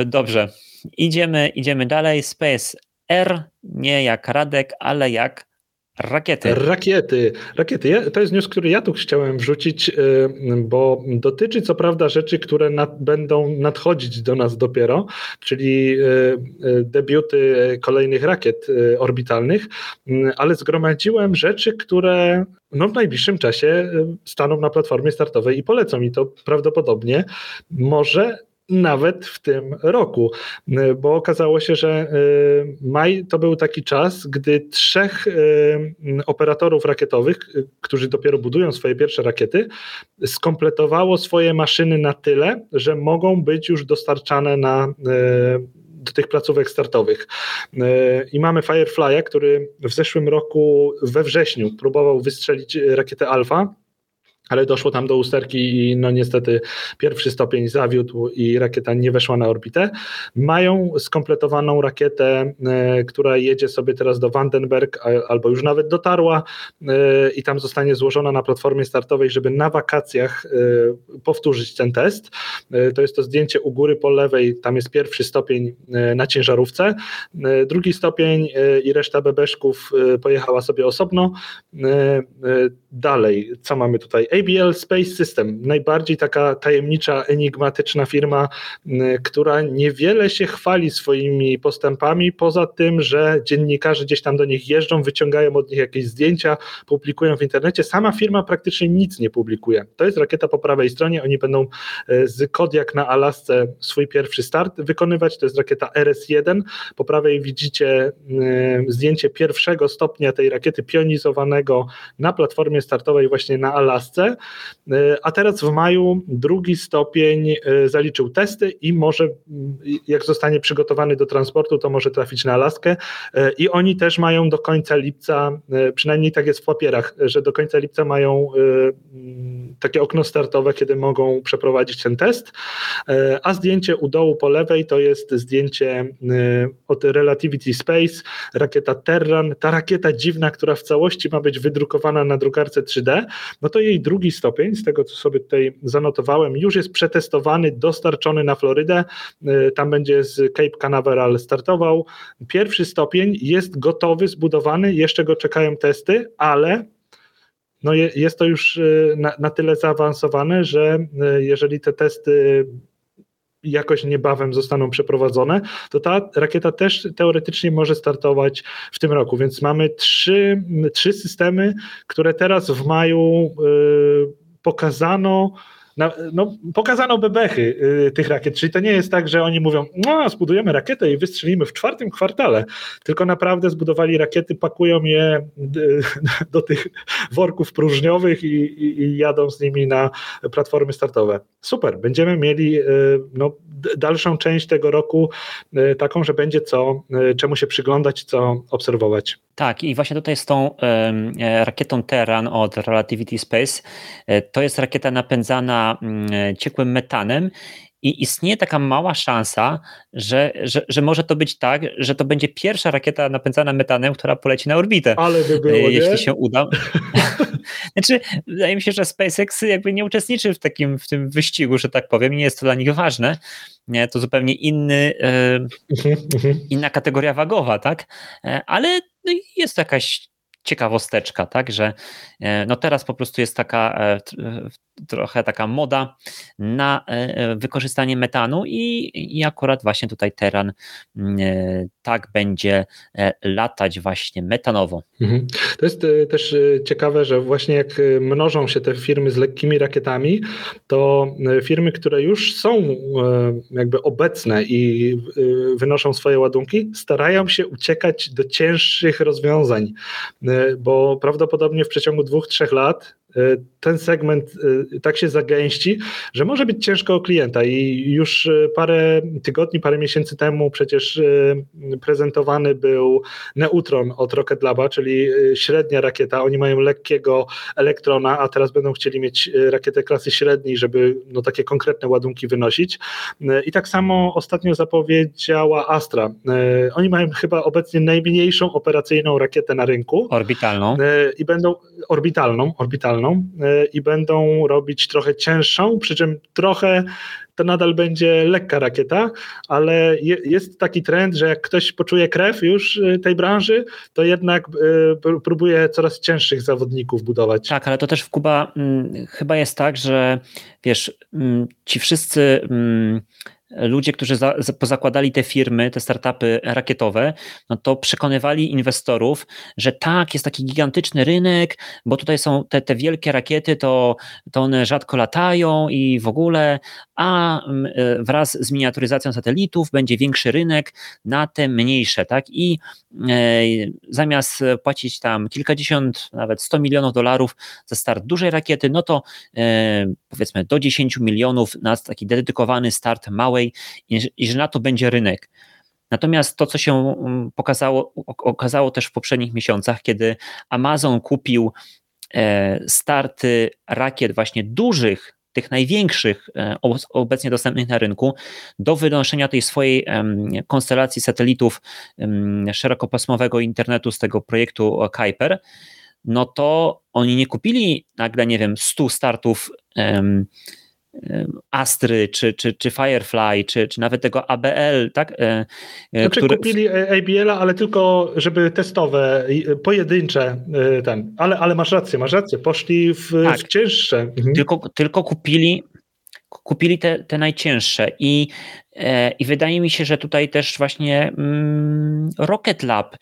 Dobrze, idziemy dalej. Space R, nie jak Radek, ale jak rakiety. Rakiety. To jest news, który ja tu chciałem wrzucić, bo dotyczy co prawda rzeczy, które będą nadchodzić do nas dopiero, czyli debiuty kolejnych rakiet orbitalnych, ale zgromadziłem rzeczy, które w najbliższym czasie staną na platformie startowej i polecą, i to prawdopodobnie może nawet w tym roku, bo okazało się, że maj to był taki czas, gdy 3 operatorów rakietowych, którzy dopiero budują swoje pierwsze rakiety, skompletowało swoje maszyny na tyle, że mogą być już dostarczane do tych placówek startowych. I mamy Firefly'a, który w zeszłym roku we wrześniu próbował wystrzelić rakietę Alfa, ale doszło tam do usterki i no niestety pierwszy stopień zawiódł i rakieta nie weszła na orbitę. Mają skompletowaną rakietę, która jedzie sobie teraz do Vandenberg albo już nawet dotarła i tam zostanie złożona na platformie startowej, żeby na wakacjach powtórzyć ten test. To jest to zdjęcie u góry po lewej, tam jest pierwszy stopień na ciężarówce, drugi stopień i reszta bebeszków pojechała sobie osobno. Dalej, co mamy tutaj? ABL Space System, najbardziej taka tajemnicza, enigmatyczna firma, która niewiele się chwali swoimi postępami, poza tym, że dziennikarze gdzieś tam do nich jeżdżą, wyciągają od nich jakieś zdjęcia, publikują w internecie. Sama firma praktycznie nic nie publikuje. To jest rakieta po prawej stronie, oni będą z Kodiak na Alasce swój pierwszy start wykonywać, to jest rakieta RS-1. Po prawej widzicie zdjęcie pierwszego stopnia tej rakiety pionizowanego na platformie startowej właśnie na Alasce, a teraz w maju drugi stopień zaliczył testy i może jak zostanie przygotowany do transportu, to może trafić na Alaskę i oni też mają do końca lipca, przynajmniej tak jest w papierach, że do końca lipca mają takie okno startowe, kiedy mogą przeprowadzić ten test, a zdjęcie u dołu po lewej to jest zdjęcie od Relativity Space, rakieta Terran, ta rakieta dziwna, która w całości ma być wydrukowana na drukarce 3D, no to jej drugi stopień, z tego co sobie tutaj zanotowałem, już jest przetestowany, dostarczony na Florydę, tam będzie z Cape Canaveral startował. Pierwszy stopień jest gotowy, zbudowany, jeszcze go czekają testy, ale no jest to już na tyle zaawansowane, że jeżeli te testy jakoś niebawem zostaną przeprowadzone, to ta rakieta też teoretycznie może startować w tym roku, więc mamy trzy systemy, które teraz w maju pokazano. No, pokazano bebechy tych rakiet, czyli to nie jest tak, że oni mówią, no zbudujemy rakietę i wystrzelimy w czwartym kwartale, tylko naprawdę zbudowali rakiety, pakują je do tych worków próżniowych i jadą z nimi na platformy startowe. Super, będziemy mieli dalszą część tego roku taką, że będzie czemu się przyglądać, co obserwować. Tak, i właśnie tutaj z tą rakietą Terran od Relativity Space, to jest rakieta napędzana ciekłym metanem i istnieje taka mała szansa, że może to być tak, że to będzie pierwsza rakieta napędzana metanem, która poleci na orbitę. Ale by było, jeśli się uda. Znaczy, wydaje mi się, że SpaceX jakby nie uczestniczy w tym wyścigu, że tak powiem, nie jest to dla nich ważne. Nie, to zupełnie inna kategoria wagowa, tak? Ale jest to jakaś ciekawosteczka, tak, że no teraz po prostu jest trochę taka moda na wykorzystanie metanu i akurat właśnie tutaj Terran tak będzie latać właśnie metanowo. To jest też ciekawe, że właśnie jak mnożą się te firmy z lekkimi rakietami, to firmy, które już są jakby obecne i wynoszą swoje ładunki, starają się uciekać do cięższych rozwiązań, bo prawdopodobnie w przeciągu 2-3 lat ten segment tak się zagęści, że może być ciężko o klienta i już parę tygodni, parę miesięcy temu przecież prezentowany był Neutron od Rocket Laba, czyli średnia rakieta, oni mają lekkiego Electrona, a teraz będą chcieli mieć rakietę klasy średniej, żeby takie konkretne ładunki wynosić i tak samo ostatnio zapowiedziała Astra, oni mają chyba obecnie najmniejszą operacyjną rakietę na rynku. Orbitalną. I będą orbitalną i będą robić trochę cięższą, przy czym trochę to nadal będzie lekka rakieta, ale jest taki trend, że jak ktoś poczuje krew już tej branży, to jednak próbuje coraz cięższych zawodników budować. Tak, ale to też w Kuba chyba jest tak, że wiesz, ci wszyscy ludzie, którzy pozakładali te firmy, te startupy rakietowe, no to przekonywali inwestorów, że tak, jest taki gigantyczny rynek, bo tutaj są te wielkie rakiety, to one rzadko latają i w ogóle, a wraz z miniaturyzacją satelitów będzie większy rynek na te mniejsze, tak? I zamiast płacić tam kilkadziesiąt, nawet 100 milionów dolarów za start dużej rakiety, no to powiedzmy do 10 milionów na taki dedykowany start małej i że na to będzie rynek. Natomiast to, co się okazało też w poprzednich miesiącach, kiedy Amazon kupił starty rakiet właśnie dużych, tych największych obecnie dostępnych na rynku, do wynoszenia tej swojej konstelacji satelitów szerokopasmowego internetu z tego projektu Kuiper, no to oni nie kupili nagle, nie wiem, 100 startów Astry, czy Firefly, czy nawet tego ABL, tak? Znaczy który... kupili ABL-a, ale tylko żeby testowe, pojedyncze, ten. Ale masz rację, poszli w cięższe. Mhm. Tylko kupili te najcięższe i wydaje mi się, że tutaj też właśnie Rocket Lab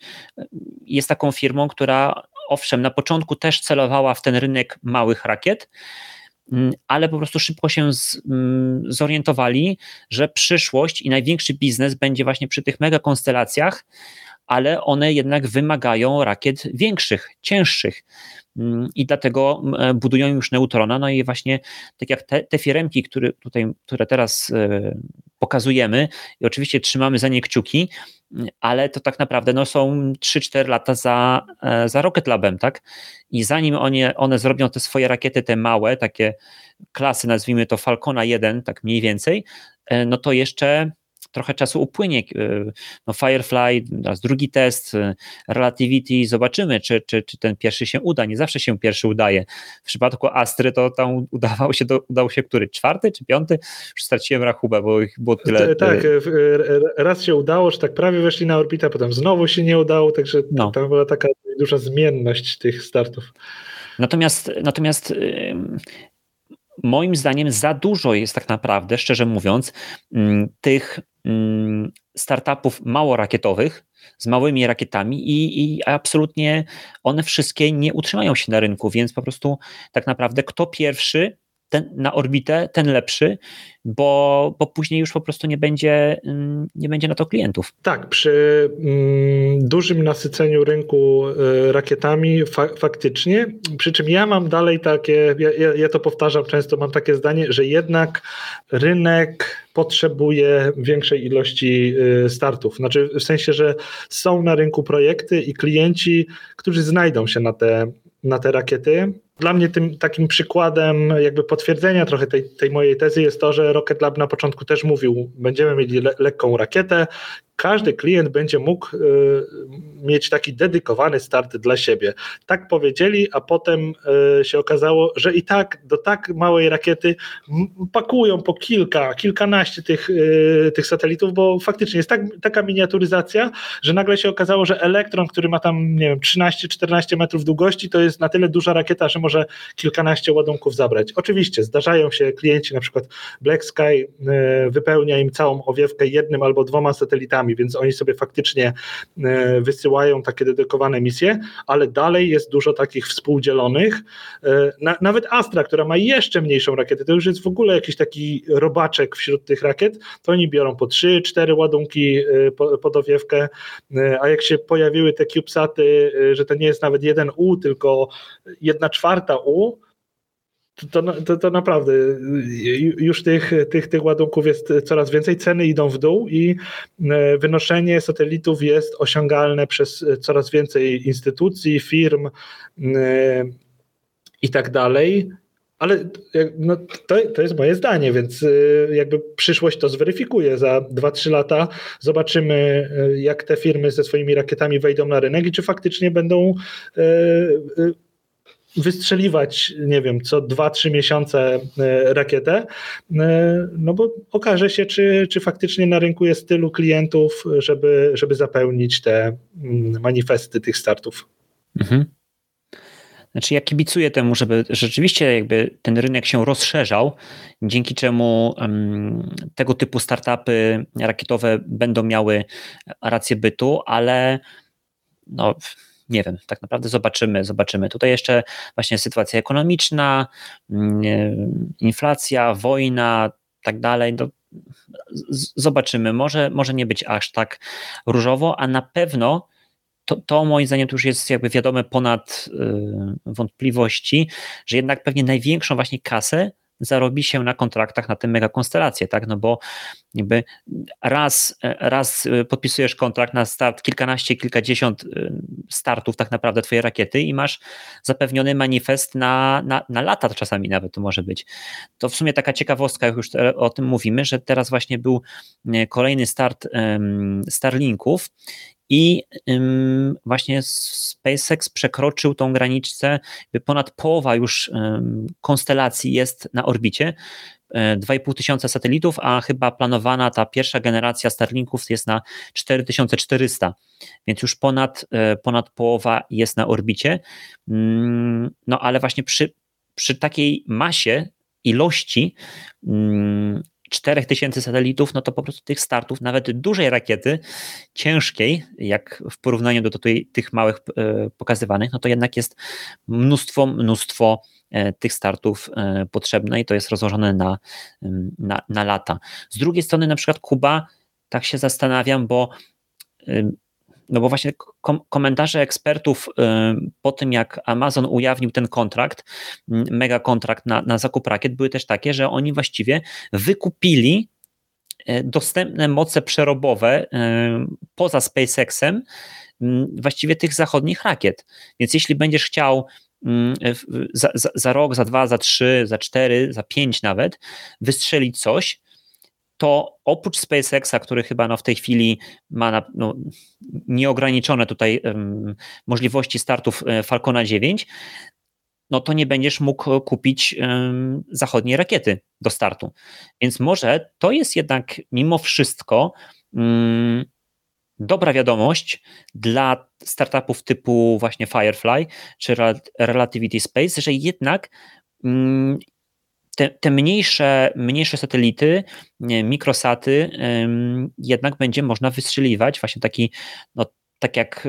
jest taką firmą, która owszem, na początku też celowała w ten rynek małych rakiet, ale po prostu szybko się zorientowali, że przyszłość i największy biznes będzie właśnie przy tych megakonstelacjach, ale one jednak wymagają rakiet większych, cięższych i dlatego budują już Neutrona, no i właśnie tak jak te firemki, które teraz pokazujemy i oczywiście trzymamy za nie kciuki, ale to tak naprawdę no, są 3-4 lata za Rocket Labem, tak? I zanim one zrobią te swoje rakiety, te małe, takie klasy, nazwijmy to Falcona 9, tak mniej więcej, no to jeszcze trochę czasu upłynie. No Firefly, raz drugi test, Relativity, zobaczymy, czy ten pierwszy się uda. Nie zawsze się pierwszy udaje. W przypadku Astry to tam udało się który? 4. czy 5? Już straciłem rachubę, bo ich było tyle. Tak, raz się udało, że tak prawie weszli na orbitę, potem znowu się nie udało, także no. Tam była taka duża zmienność tych startów. Natomiast moim zdaniem za dużo jest tak naprawdę, szczerze mówiąc, tych startupów mało rakietowych, z małymi rakietami i absolutnie one wszystkie nie utrzymają się na rynku, więc po prostu tak naprawdę kto pierwszy na orbitę, ten lepszy, bo później już po prostu nie będzie na to klientów. Tak, przy dużym nasyceniu rynku rakietami faktycznie, przy czym ja mam dalej takie, ja to powtarzam często, mam takie zdanie, że jednak rynek potrzebuje większej ilości startów. Znaczy w sensie, że są na rynku projekty i klienci, którzy znajdą się na te rakiety. Dla mnie tym takim przykładem jakby potwierdzenia trochę tej mojej tezy jest to, że Rocket Lab na początku też mówił, będziemy mieli lekką rakietę, każdy klient będzie mógł mieć taki dedykowany start dla siebie. Tak powiedzieli, a potem się okazało, że i tak do tak małej rakiety pakują po kilkanaście tych satelitów, bo faktycznie jest taka miniaturyzacja, że nagle się okazało, że Electron, który ma tam, nie wiem, 13-14 metrów długości, to jest na tyle duża rakieta, że może kilkanaście ładunków zabrać. Oczywiście zdarzają się klienci, na przykład Black Sky wypełnia im całą owiewkę jednym albo dwoma satelitami, więc oni sobie faktycznie wysyłają takie dedykowane misje, ale dalej jest dużo takich współdzielonych. Nawet Astra, która ma jeszcze mniejszą rakietę, to już jest w ogóle jakiś taki robaczek wśród tych rakiet, to oni biorą po 3-4 ładunki pod owiewkę, a jak się pojawiły te CubeSaty, że to nie jest nawet 1U, tylko 1/4U, to naprawdę już tych ładunków jest coraz więcej, ceny idą w dół i wynoszenie satelitów jest osiągalne przez coraz więcej instytucji, firm i tak dalej. Ale no, to jest moje zdanie, więc jakby przyszłość to zweryfikuje. Za 2-3 lata zobaczymy, jak te firmy ze swoimi rakietami wejdą na rynek i czy faktycznie będą wystrzeliwać, nie wiem, co 2-3 miesiące rakietę, no bo okaże się, czy faktycznie na rynku jest tylu klientów, żeby zapełnić te manifesty tych startów. Mhm. Znaczy ja kibicuję temu, żeby rzeczywiście jakby ten rynek się rozszerzał, dzięki czemu tego typu startupy rakietowe będą miały rację bytu, ale no... nie wiem, tak naprawdę zobaczymy. Tutaj jeszcze właśnie sytuacja ekonomiczna, inflacja, wojna, tak dalej. No, zobaczymy. Może nie być aż tak różowo, a na pewno to moim zdaniem to już jest jakby wiadome ponad wątpliwości, że jednak pewnie największą właśnie kasę zarobi się na kontraktach na te megakonstellacje, tak? No bo niby raz podpisujesz kontrakt na start kilkanaście, kilkadziesiąt startów tak naprawdę twojej rakiety i masz zapewniony manifest na lata czasami nawet to może być. To w sumie taka ciekawostka, jak już o tym mówimy, że teraz właśnie był kolejny start Starlinków i właśnie SpaceX przekroczył tą granicę, ponad połowa już konstelacji jest na orbicie, 2,5 tysiąca satelitów, a chyba planowana ta pierwsza generacja Starlinków jest na 4400, więc już ponad połowa jest na orbicie, no ale właśnie przy takiej masie, ilości 4000 satelitów, no to po prostu tych startów, nawet dużej rakiety, ciężkiej, jak w porównaniu do tych małych pokazywanych, no to jednak jest mnóstwo tych startów potrzebne i to jest rozłożone na lata. Z drugiej strony na przykład Kuba, tak się zastanawiam, bo właśnie komentarze ekspertów po tym, jak Amazon ujawnił ten kontrakt, mega kontrakt na zakup rakiet, były też takie, że oni właściwie wykupili dostępne moce przerobowe poza SpaceX-em właściwie tych zachodnich rakiet. Więc jeśli będziesz chciał za rok, za dwa, za trzy, za cztery, za pięć nawet wystrzelić coś, to oprócz SpaceXa, który chyba w tej chwili ma nieograniczone tutaj możliwości startów Falcona 9, no to nie będziesz mógł kupić zachodniej rakiety do startu. Więc może to jest jednak mimo wszystko dobra wiadomość dla startupów typu właśnie Firefly czy Relativity Space, że jednak te mniejsze satelity, mikrosaty jednak będzie można wystrzeliwać, właśnie taki, tak jak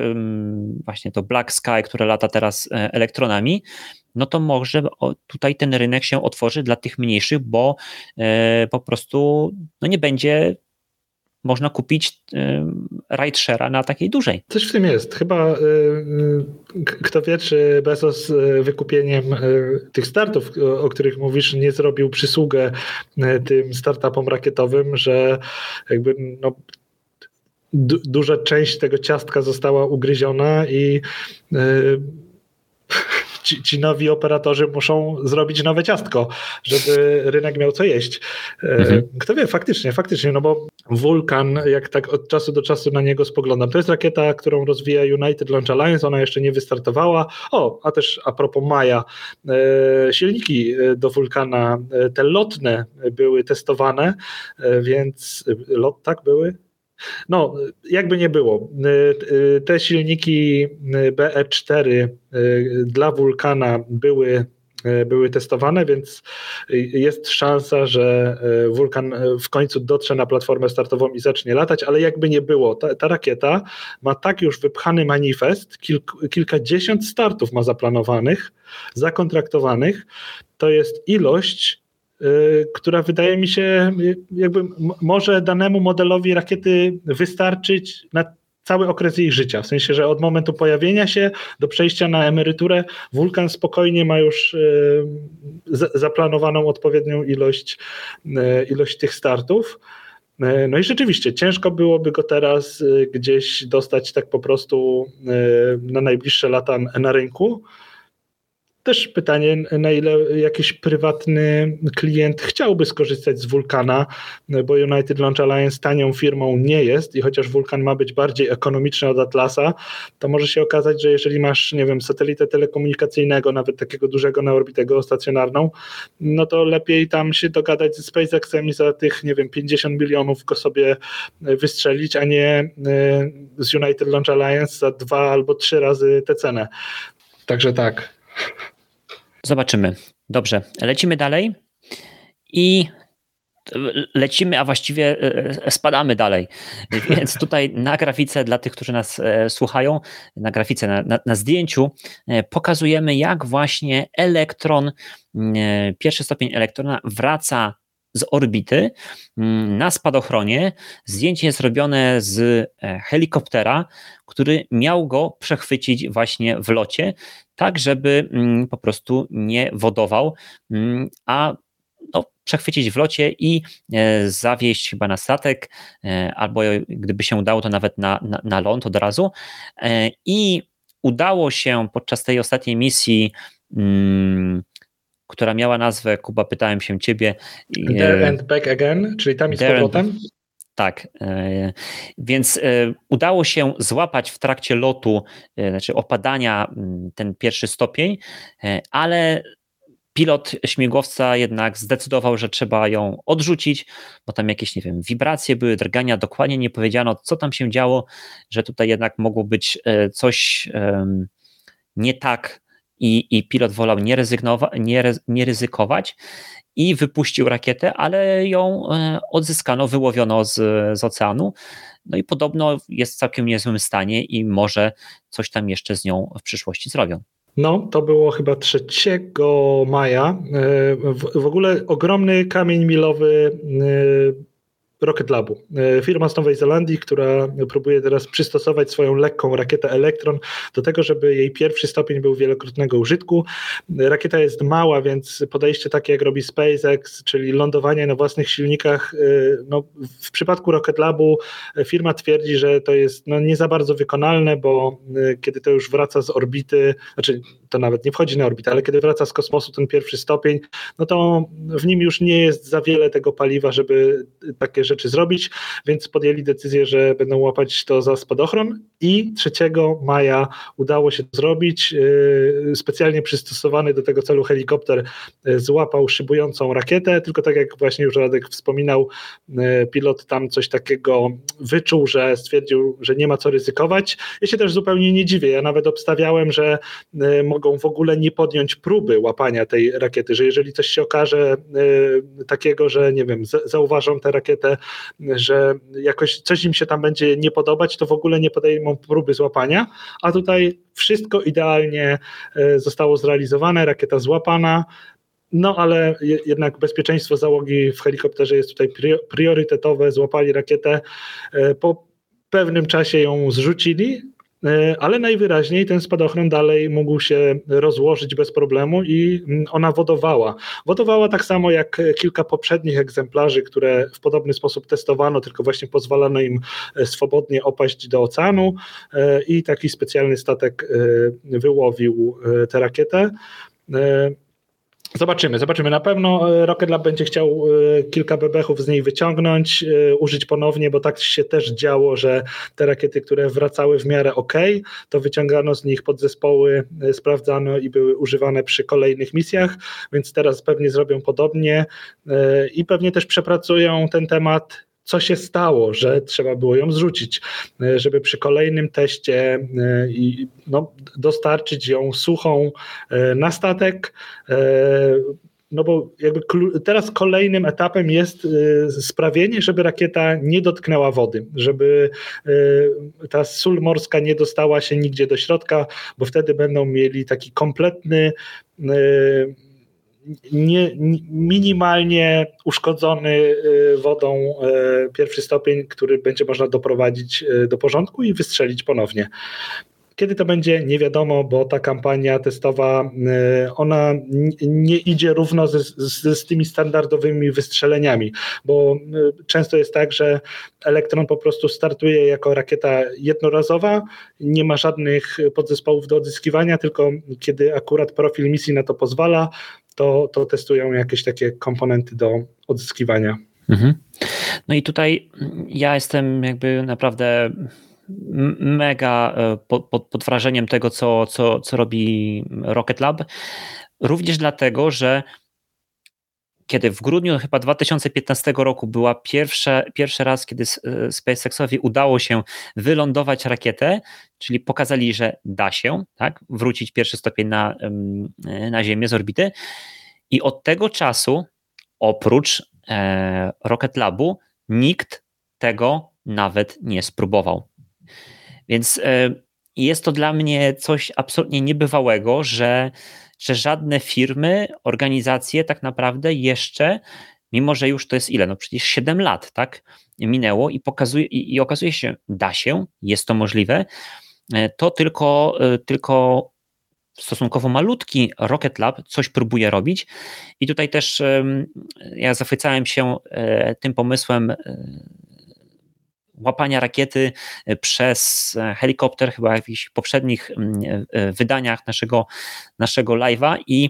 właśnie to Black Sky, które lata teraz elektronami, no to może tutaj ten rynek się otworzy dla tych mniejszych, bo po prostu nie będzie można kupić rideshare'a na takiej dużej. Coś w tym jest. Chyba kto wie, czy Bezos wykupieniem tych startów, o których mówisz, nie zrobił przysługę tym startupom rakietowym, że jakby duża część tego ciastka została ugryziona i ci nowi operatorzy muszą zrobić nowe ciastko, żeby rynek miał co jeść. Kto wie, faktycznie, bo Vulcan, jak tak od czasu do czasu na niego spoglądam, to jest rakieta, którą rozwija United Launch Alliance, ona jeszcze nie wystartowała. A też a propos maja, silniki do Vulcana, te lotne były testowane, więc były? Jakby nie było, te silniki BE4 dla Vulcana były testowane, więc jest szansa, że Vulcan w końcu dotrze na platformę startową i zacznie latać, ale jakby nie było, ta rakieta ma tak już wypchany manifest, kilkadziesiąt startów ma zaplanowanych, zakontraktowanych, to jest ilość, która wydaje mi się, jakby może danemu modelowi rakiety wystarczyć na cały okres jej życia, w sensie, że od momentu pojawienia się do przejścia na emeryturę Vulcan spokojnie ma już zaplanowaną odpowiednią ilość tych startów. No i rzeczywiście ciężko byłoby go teraz gdzieś dostać tak po prostu na najbliższe lata na rynku. Też pytanie, na ile jakiś prywatny klient chciałby skorzystać z Vulcana, bo United Launch Alliance tanią firmą nie jest i chociaż Vulcan ma być bardziej ekonomiczny od Atlasa, to może się okazać, że jeżeli masz, satelitę telekomunikacyjnego, nawet takiego dużego na orbitę geostacjonarną, no to lepiej tam się dogadać ze SpaceXem i za tych, 50 milionów go sobie wystrzelić, a nie z United Launch Alliance za 2 albo 3 razy tę cenę. Także tak. Zobaczymy. Dobrze, lecimy dalej i a właściwie spadamy dalej. Więc tutaj na grafice, dla tych, którzy nas słuchają, na grafice, na zdjęciu pokazujemy, jak właśnie elektron, pierwszy stopień elektrona wraca z orbity na spadochronie. Zdjęcie jest robione z helikoptera, który miał go przechwycić właśnie w locie, tak żeby po prostu nie wodował, a przechwycić w locie i zawieźć chyba na statek, albo gdyby się udało, to nawet na ląd od razu. I udało się podczas tej ostatniej misji, która miała nazwę, Kuba, pytałem się ciebie. There and back again, czyli tam i z powrotem? Tak, więc udało się złapać w trakcie lotu, znaczy opadania, ten pierwszy stopień, ale pilot śmigłowca jednak zdecydował, że trzeba ją odrzucić, bo tam jakieś, nie wiem, wibracje były, drgania, dokładnie nie powiedziano, co tam się działo, że tutaj jednak mogło być coś nie tak i pilot wolał nie ryzykować i wypuścił rakietę, ale ją odzyskano, wyłowiono z oceanu. No i podobno jest w całkiem niezłym stanie i może coś tam jeszcze z nią w przyszłości zrobią. No, to było chyba 3 maja. W ogóle ogromny kamień milowy Rocket Labu. Firma z Nowej Zelandii, która próbuje teraz przystosować swoją lekką rakietę Electron do tego, żeby jej pierwszy stopień był wielokrotnego użytku. Rakieta jest mała, więc podejście takie jak robi SpaceX, czyli lądowanie na własnych silnikach, no, w przypadku Rocket Labu firma twierdzi, że to jest no, nie za bardzo wykonalne, bo kiedy to już wraca z orbity, znaczy to nawet nie wchodzi na orbitę, ale kiedy wraca z kosmosu ten pierwszy stopień, no to w nim już nie jest za wiele tego paliwa, żeby takie rzeczy zrobić, więc podjęli decyzję, że będą łapać to za spadochron i 3 maja udało się to zrobić. Specjalnie przystosowany do tego celu helikopter złapał szybującą rakietę, tylko tak jak właśnie już Radek wspominał, pilot tam coś takiego wyczuł, że stwierdził, że nie ma co ryzykować. Ja się też zupełnie nie dziwię, ja nawet obstawiałem, że mogą w ogóle nie podjąć próby łapania tej rakiety, że jeżeli coś się okaże takiego, że nie wiem, zauważą tę rakietę, że jakoś coś im się tam będzie nie podobać, to w ogóle nie podejmą próby złapania, a tutaj wszystko idealnie zostało zrealizowane, rakieta złapana, no ale jednak bezpieczeństwo załogi w helikopterze jest tutaj priorytetowe, złapali rakietę, po pewnym czasie ją zrzucili, ale najwyraźniej ten spadochron dalej mógł się rozłożyć bez problemu i ona wodowała. Wodowała tak samo jak kilka poprzednich egzemplarzy, które w podobny sposób testowano, tylko właśnie pozwalano im swobodnie opaść do oceanu i taki specjalny statek wyłowił tę rakietę. Zobaczymy. Na pewno Rocket Lab będzie chciał kilka bebechów z niej wyciągnąć, użyć ponownie, bo tak się też działo, że te rakiety, które wracały w miarę okej, to wyciągano z nich podzespoły, sprawdzano i były używane przy kolejnych misjach, więc teraz pewnie zrobią podobnie i pewnie też przepracują ten temat, co się stało, że trzeba było ją zrzucić, żeby przy kolejnym teście no, dostarczyć ją suchą na statek, no bo jakby teraz kolejnym etapem jest sprawienie, żeby rakieta nie dotknęła wody, żeby ta sól morska nie dostała się nigdzie do środka, bo wtedy będą mieli taki kompletny, minimalnie uszkodzony wodą pierwszy stopień, który będzie można doprowadzić do porządku i wystrzelić ponownie. Kiedy to będzie, nie wiadomo, bo ta kampania testowa, ona nie idzie równo z tymi standardowymi wystrzeleniami, bo często jest tak, że Electron po prostu startuje jako rakieta jednorazowa, nie ma żadnych podzespołów do odzyskiwania, tylko kiedy akurat profil misji na to pozwala, to testują jakieś takie komponenty do odzyskiwania. Mhm. No i tutaj ja jestem jakby naprawdę mega pod wrażeniem tego, co robi Rocket Lab. Również dlatego, że kiedy w grudniu chyba 2015 roku była pierwszy raz, kiedy SpaceXowi udało się wylądować rakietę, czyli pokazali, że da się, tak, wrócić pierwszy stopień na Ziemię z orbity. I od tego czasu, oprócz Rocket Labu, nikt tego nawet nie spróbował. Więc jest to dla mnie coś absolutnie niebywałego, że żadne firmy, organizacje tak naprawdę jeszcze, mimo że już to jest ile, no przecież 7 lat, tak, minęło i okazuje się, da się, jest to możliwe, to tylko stosunkowo malutki Rocket Lab coś próbuje robić i tutaj też ja zachwycałem się tym pomysłem łapania rakiety przez helikopter, chyba w jakichś poprzednich wydaniach naszego live'a i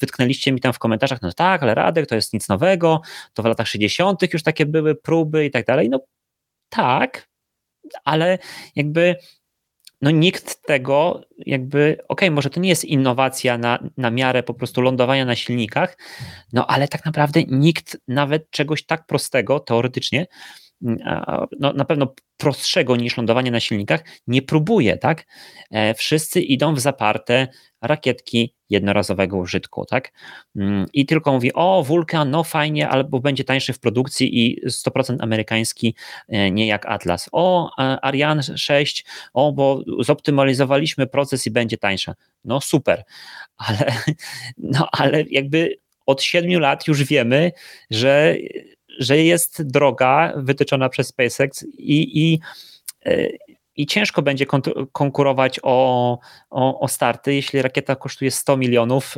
wytknęliście mi tam w komentarzach, no tak, ale Radek, to jest nic nowego, to w latach 60. już takie były próby i tak dalej, no tak, ale jakby no nikt tego jakby, okej, może to nie jest innowacja na miarę po prostu lądowania na silnikach, no ale tak naprawdę nikt nawet czegoś tak prostego teoretycznie, no na pewno prostszego niż lądowanie na silnikach, nie próbuje, tak? Wszyscy idą w zaparte rakietki jednorazowego użytku, tak? I tylko mówi, o Vulcan, no fajnie, albo będzie tańszy w produkcji i 100% amerykański, nie jak Atlas. O Ariane 6, o bo zoptymalizowaliśmy proces i będzie tańsza. No super, ale jakby od 7 lat już wiemy, że jest droga wytyczona przez SpaceX i ciężko będzie konkurować o starty, jeśli rakieta kosztuje $100 milionów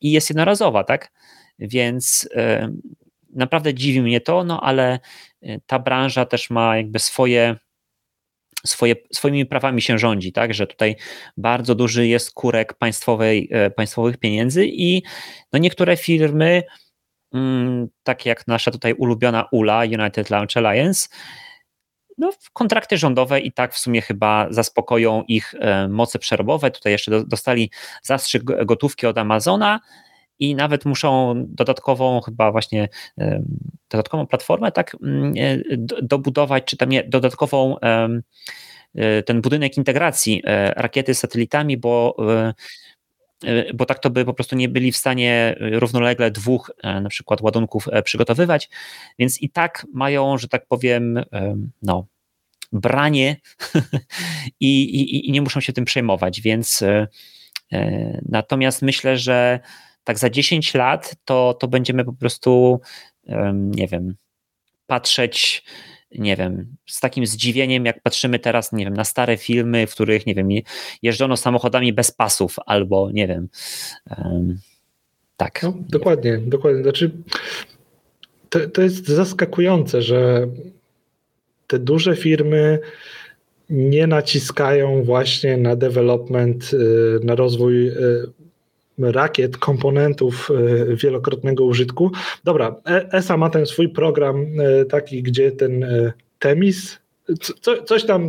i jest jednorazowa, tak? Więc naprawdę dziwi mnie to, no ale ta branża też ma jakby swoimi prawami się rządzi, tak, że tutaj bardzo duży jest kurek państwowych pieniędzy i no niektóre firmy tak jak nasza tutaj ulubiona ULA, United Launch Alliance, no kontrakty rządowe i tak w sumie chyba zaspokoją ich moce przerobowe. Tutaj jeszcze dostali zastrzyk gotówki od Amazona i nawet muszą dodatkową chyba właśnie dodatkową platformę tak dobudować, czy tam nie, dodatkową ten budynek integracji rakiety z satelitami, bo tak to by po prostu nie byli w stanie równolegle 2 na przykład ładunków przygotowywać, więc i tak mają, że tak powiem, no, branie i nie muszą się tym przejmować, więc natomiast myślę, że tak za 10 lat to będziemy po prostu, nie wiem, patrzeć, nie wiem, z takim zdziwieniem, jak patrzymy teraz, nie wiem, na stare filmy, w których, nie wiem, jeżdżono samochodami bez pasów, albo, nie wiem, tak. No, dokładnie. Znaczy, to jest zaskakujące, że te duże firmy nie naciskają właśnie na development, na rozwój rakiet, komponentów wielokrotnego użytku. Dobra, ESA ma ten swój program taki, gdzie ten Temis,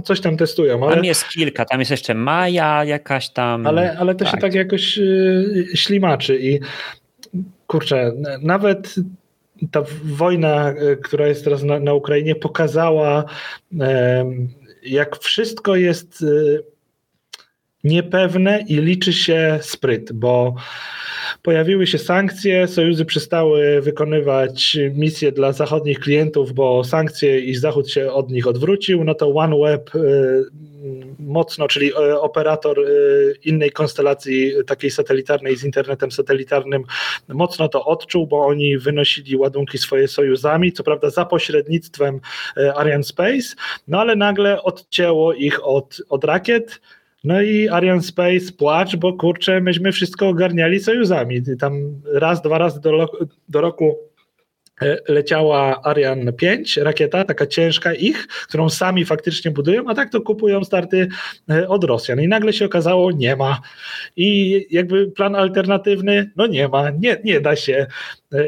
coś tam testują. Ale tam jest kilka, tam jest jeszcze Maja jakaś tam. Ale to tak się tak jakoś ślimaczy i kurczę, nawet ta wojna, która jest teraz na Ukrainie, pokazała jak wszystko jest niepewne i liczy się spryt, bo pojawiły się sankcje, sojuzy przestały wykonywać misje dla zachodnich klientów, bo sankcje i Zachód się od nich odwrócił, no to OneWeb mocno, czyli operator innej konstelacji takiej satelitarnej z internetem satelitarnym, mocno to odczuł, bo oni wynosili ładunki swoje sojuzami, co prawda za pośrednictwem Arianespace, no ale nagle odcięło ich od rakiet. No i Arianespace płacz, bo kurczę, myśmy wszystko ogarniali sojuzami. Tam raz, 2 razy do roku leciała Ariane 5, rakieta, taka ciężka ich, którą sami faktycznie budują, a tak to kupują starty od Rosjan. I nagle się okazało, nie ma. I jakby plan alternatywny, no nie ma, nie da się.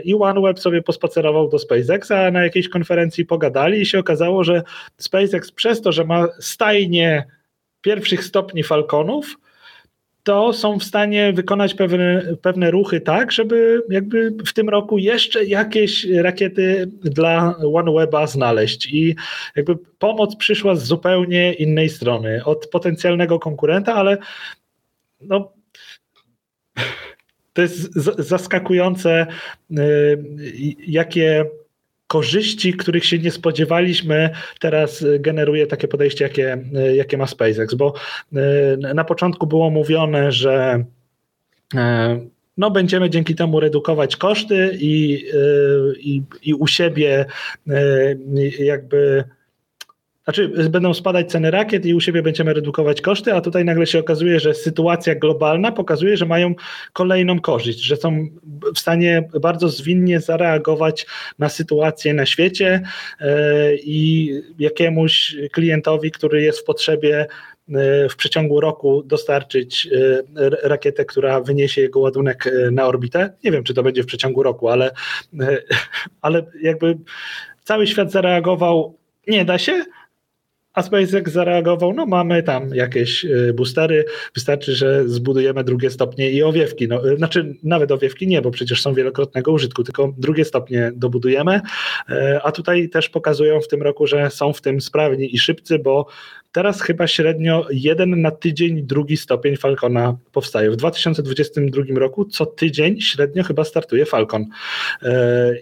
I OneWeb sobie pospacerował do SpaceXa, a na jakiejś konferencji pogadali i się okazało, że SpaceX przez to, że ma stajnie pierwszych stopni Falconów, to są w stanie wykonać pewne ruchy tak, żeby jakby w tym roku jeszcze jakieś rakiety dla OneWeba znaleźć i jakby pomoc przyszła z zupełnie innej strony, od potencjalnego konkurenta, ale no to jest zaskakujące, jakie korzyści, których się nie spodziewaliśmy, teraz generuje takie podejście, jakie ma SpaceX, bo na początku było mówione, że no będziemy dzięki temu redukować koszty i u siebie jakby Znaczy będą spadać ceny rakiet i u siebie będziemy redukować koszty, a tutaj nagle się okazuje, że sytuacja globalna pokazuje, że mają kolejną korzyść, że są w stanie bardzo zwinnie zareagować na sytuację na świecie i jakiemuś klientowi, który jest w potrzebie w przeciągu roku dostarczyć rakietę, która wyniesie jego ładunek na orbitę. Nie wiem, czy to będzie w przeciągu roku, ale jakby cały świat zareagował, nie da się, a SpaceX zareagował, no mamy tam jakieś boostery, wystarczy, że zbudujemy drugie stopnie i owiewki. No, znaczy nawet owiewki nie, bo przecież są wielokrotnego użytku, tylko drugie stopnie dobudujemy, a tutaj też pokazują w tym roku, że są w tym sprawni i szybcy, bo teraz chyba średnio jeden na tydzień drugi stopień Falcona powstaje. W 2022 roku co tydzień średnio chyba startuje Falcon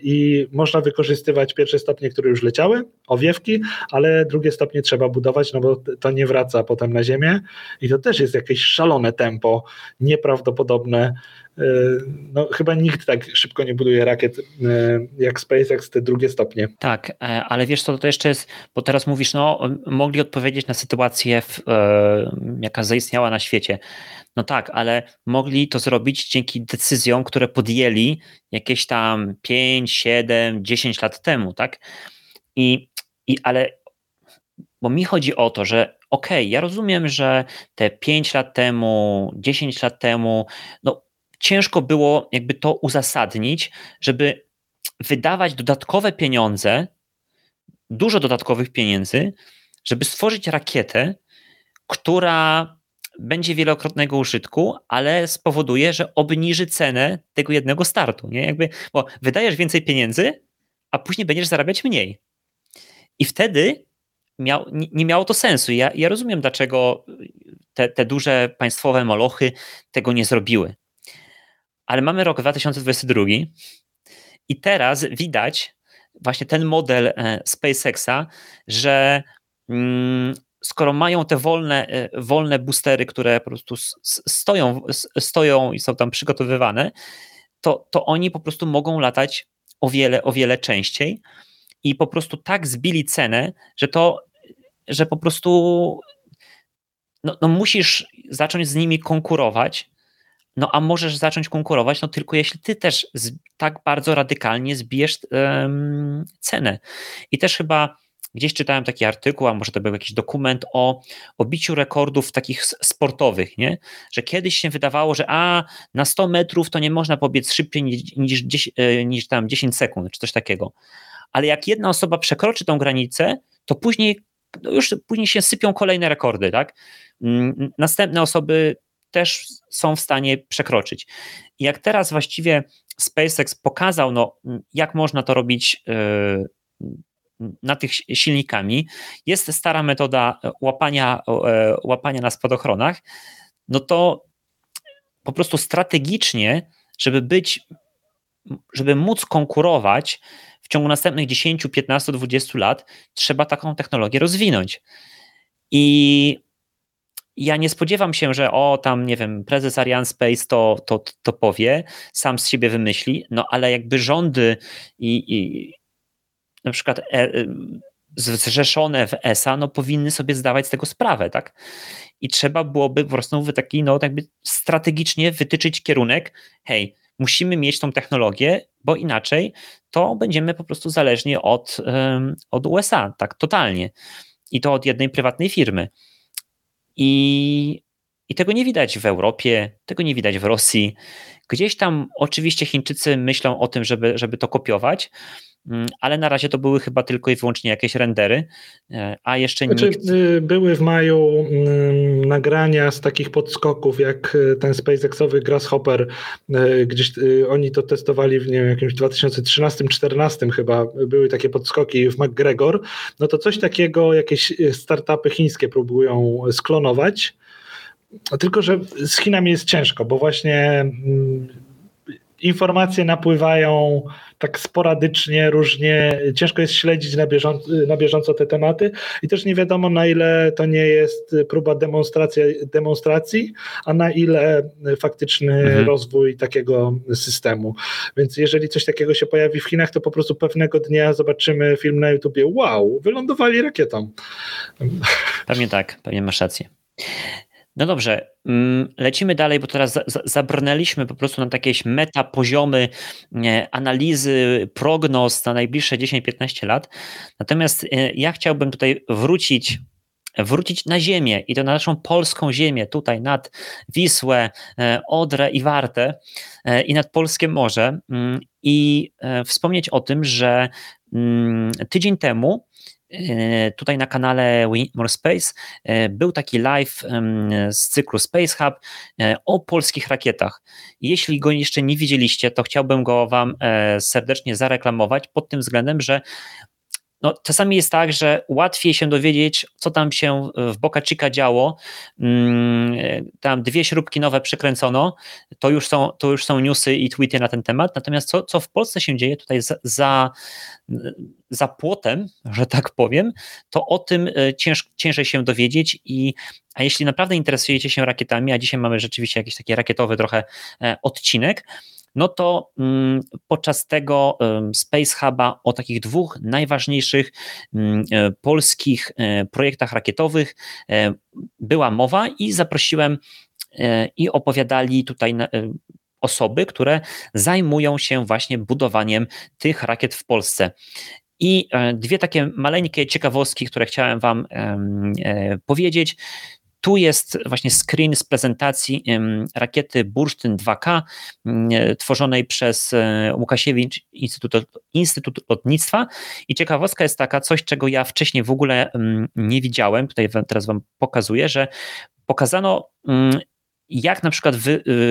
i można wykorzystywać pierwsze stopnie, które już leciały, owiewki, ale drugie stopnie trzeba budować, no bo to nie wraca potem na Ziemię i to też jest jakieś szalone tempo, nieprawdopodobne. No, chyba nikt tak szybko nie buduje rakiet jak SpaceX, te drugie stopnie. Tak, ale wiesz co, to jeszcze jest, bo teraz mówisz, no mogli odpowiedzieć na sytuację, jaka zaistniała na świecie. No tak, ale mogli to zrobić dzięki decyzjom, które podjęli jakieś tam 5, 7, 10 lat temu, tak? Ale bo mi chodzi o to, że okej, ja rozumiem, że te 5 lat temu, 10 lat temu, no ciężko było jakby to uzasadnić, żeby wydawać dodatkowe pieniądze, dużo dodatkowych pieniędzy, żeby stworzyć rakietę, która będzie wielokrotnego użytku, ale spowoduje, że obniży cenę tego jednego startu, nie? Jakby, bo wydajesz więcej pieniędzy, a później będziesz zarabiać mniej. I wtedy nie miało to sensu. Ja rozumiem, dlaczego te duże państwowe molochy tego nie zrobiły. Ale mamy rok 2022 i teraz widać właśnie ten model SpaceXa, że skoro mają te wolne boostery, które po prostu stoją i są tam przygotowywane, to oni po prostu mogą latać o wiele częściej i po prostu tak zbili cenę, że po prostu no musisz zacząć z nimi konkurować. No a możesz zacząć konkurować, no tylko jeśli ty też tak bardzo radykalnie zbijesz cenę. I też chyba gdzieś czytałem taki artykuł, a może to był jakiś dokument o biciu rekordów takich sportowych, nie? Że kiedyś się wydawało, że na 100 metrów to nie można pobiec szybciej niż tam 10 sekund, czy coś takiego. Ale jak jedna osoba przekroczy tą granicę, to później się sypią kolejne rekordy, tak? Następne osoby też są w stanie przekroczyć. I jak teraz właściwie SpaceX pokazał, no, jak można to robić na tych silnikami, jest stara metoda łapania na spadochronach, no to po prostu strategicznie, żeby móc konkurować w ciągu następnych 10, 15, 20 lat, trzeba taką technologię rozwinąć. I ja nie spodziewam się, że nie wiem, prezes Arianespace to powie, sam z siebie wymyśli, no ale jakby rządy i na przykład zrzeszone w ESA, no powinny sobie zdawać z tego sprawę, tak? I trzeba byłoby po prostu taki, no jakby strategicznie wytyczyć kierunek, hej, musimy mieć tą technologię, bo inaczej to będziemy po prostu zależni od USA, tak totalnie. I to od jednej prywatnej firmy. I tego nie widać w Europie, tego nie widać w Rosji. Gdzieś tam oczywiście Chińczycy myślą o tym, żeby to kopiować, ale na razie to były chyba tylko i wyłącznie jakieś rendery, a jeszcze nikt... Były w maju nagrania z takich podskoków, jak ten SpaceXowy Grasshopper, gdzieś oni to testowali w jakimś 2013-2014 chyba, były takie podskoki w McGregor, no to coś takiego jakieś startupy chińskie próbują sklonować, tylko że z Chinami jest ciężko, bo właśnie... Informacje napływają tak sporadycznie, różnie, ciężko jest śledzić na bieżąco te tematy i też nie wiadomo, na ile to nie jest próba demonstracji, a na ile faktyczny rozwój takiego systemu. Więc jeżeli coś takiego się pojawi w Chinach, to po prostu pewnego dnia zobaczymy film na YouTubie, wow, wylądowali rakietą. Pewnie tak, pewnie masz rację. No dobrze, lecimy dalej, bo teraz zabrnęliśmy po prostu na jakieś meta poziomy analizy, prognoz na najbliższe 10-15 lat. Natomiast ja chciałbym tutaj wrócić na ziemię i to na naszą polską ziemię, tutaj nad Wisłę, Odrę i Wartę i nad Polskie Morze i wspomnieć o tym, że tydzień temu tutaj na kanale We Need More Space był taki live z cyklu Space Hub o polskich rakietach. Jeśli go jeszcze nie widzieliście, to chciałbym go wam serdecznie zareklamować pod tym względem, że no, czasami jest tak, że łatwiej się dowiedzieć, co tam się w Boca Chica działo. Tam 2 śrubki nowe przykręcono, to już są newsy i tweety na ten temat. Natomiast co w Polsce się dzieje tutaj za płotem, że tak powiem, to o tym ciężej się dowiedzieć. A jeśli naprawdę interesujecie się rakietami, a dzisiaj mamy rzeczywiście jakiś taki rakietowy trochę odcinek, no to podczas tego Space Huba o takich 2 najważniejszych polskich projektach rakietowych była mowa i zaprosiłem i opowiadali tutaj osoby, które zajmują się właśnie budowaniem tych rakiet w Polsce. I 2 takie maleńkie ciekawostki, które chciałem wam powiedzieć. Tu jest właśnie screen z prezentacji rakiety Bursztyn 2K tworzonej przez Łukasiewicz Instytut Lotnictwa i ciekawostka jest taka, coś czego ja wcześniej w ogóle nie widziałem, tutaj teraz wam pokazuję, że pokazano jak na przykład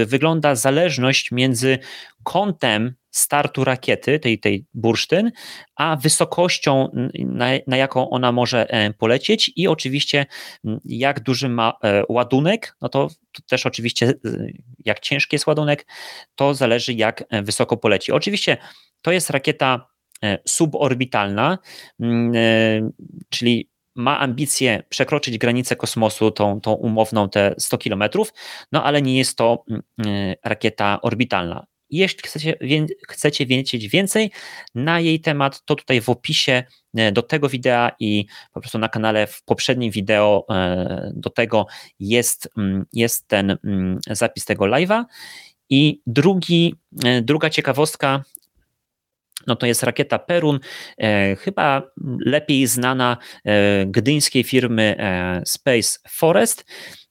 wygląda zależność między kątem startu rakiety, tej bursztyn, a wysokością, na jaką ona może polecieć i oczywiście jak duży ma ładunek, no to też oczywiście jak ciężki jest ładunek, to zależy jak wysoko poleci. Oczywiście to jest rakieta suborbitalna, czyli ma ambicje przekroczyć granicę kosmosu, tą umowną te 100 km, no ale nie jest to rakieta orbitalna. Jeśli chcecie wiedzieć więcej na jej temat, to tutaj w opisie do tego wideo i po prostu na kanale w poprzednim wideo do tego jest ten zapis tego live'a. I druga ciekawostka, no to jest rakieta Perun, chyba lepiej znana gdyńskiej firmy Space Forest.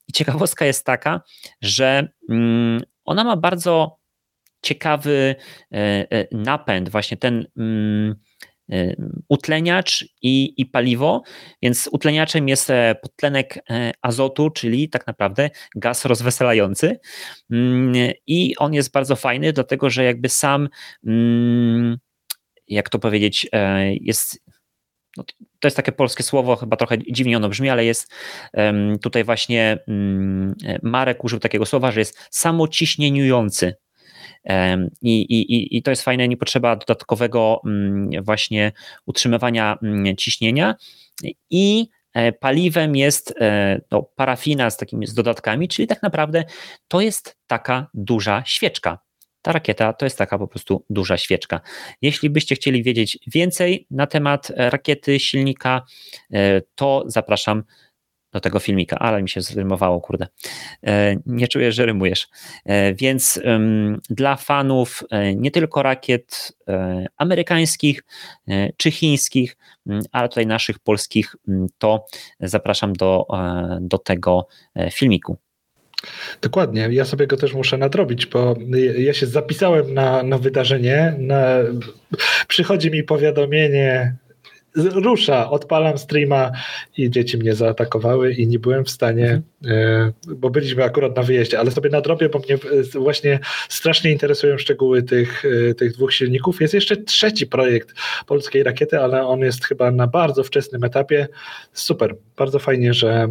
I ciekawostka jest taka, że ona ma bardzo ciekawy napęd, właśnie ten utleniacz i paliwo, więc utleniaczem jest podtlenek azotu, czyli tak naprawdę gaz rozweselający i on jest bardzo fajny, dlatego że jakby sam, jak to powiedzieć, jest, no to jest takie polskie słowo, chyba trochę dziwnie ono brzmi, ale jest tutaj właśnie Marek użył takiego słowa, że jest samociśnieniujący. I to jest fajne, nie potrzeba dodatkowego właśnie utrzymywania ciśnienia i paliwem jest no, parafina z takimi z dodatkami, czyli tak naprawdę to jest taka duża świeczka. Ta rakieta to jest taka po prostu duża świeczka. Jeśli byście chcieli wiedzieć więcej na temat rakiety, silnika, to zapraszam do tego filmika, ale mi się zrymowało, kurde. Nie czuję, że rymujesz. Więc dla fanów nie tylko rakiet amerykańskich czy chińskich, ale tutaj naszych polskich, to zapraszam do tego filmiku. Dokładnie, ja sobie go też muszę nadrobić, bo ja się zapisałem na wydarzenie, przychodzi mi powiadomienie rusza, odpalam streama i dzieci mnie zaatakowały i nie byłem w stanie, bo byliśmy akurat na wyjeździe, ale sobie nadrobię, bo mnie właśnie strasznie interesują szczegóły tych dwóch silników. Jest jeszcze trzeci projekt polskiej rakiety, ale on jest chyba na bardzo wczesnym etapie. Super, bardzo fajnie, że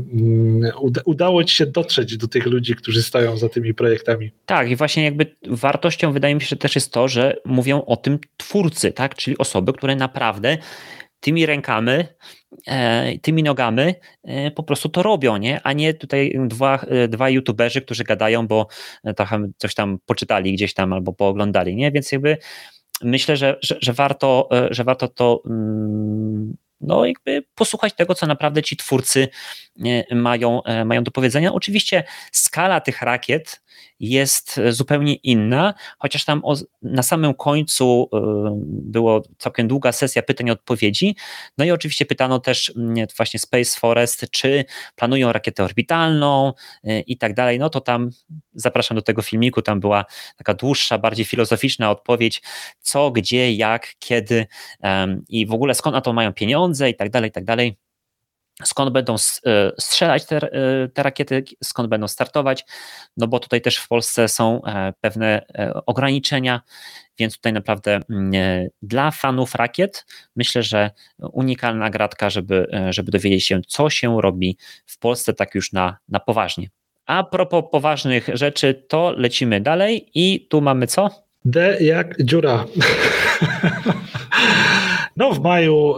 udało ci się dotrzeć do tych ludzi, którzy stoją za tymi projektami. Tak, i właśnie jakby wartością wydaje mi się, że też jest to, że mówią o tym twórcy, tak, czyli osoby, które naprawdę tymi rękami, tymi nogami po prostu to robią, nie? A nie tutaj dwa youtuberzy, którzy gadają, bo trochę coś tam poczytali gdzieś tam albo pooglądali, nie? Więc jakby myślę, że warto to no jakby posłuchać tego, co naprawdę ci twórcy mają do powiedzenia. Oczywiście skala tych rakiet jest zupełnie inna, chociaż tam na samym końcu było całkiem długa sesja pytań i odpowiedzi, no i oczywiście pytano też właśnie Space Forest, czy planują rakietę orbitalną i tak dalej, no to tam zapraszam do tego filmiku, tam była taka dłuższa, bardziej filozoficzna odpowiedź, co, gdzie, jak, kiedy i w ogóle skąd na to mają pieniądze i tak dalej, skąd będą strzelać te rakiety, skąd będą startować, no bo tutaj też w Polsce są pewne ograniczenia, więc tutaj naprawdę dla fanów rakiet myślę, że unikalna gratka, żeby dowiedzieć się, co się robi w Polsce tak już na poważnie. A propos poważnych rzeczy, to lecimy dalej i tu mamy co? D jak dziura. No w maju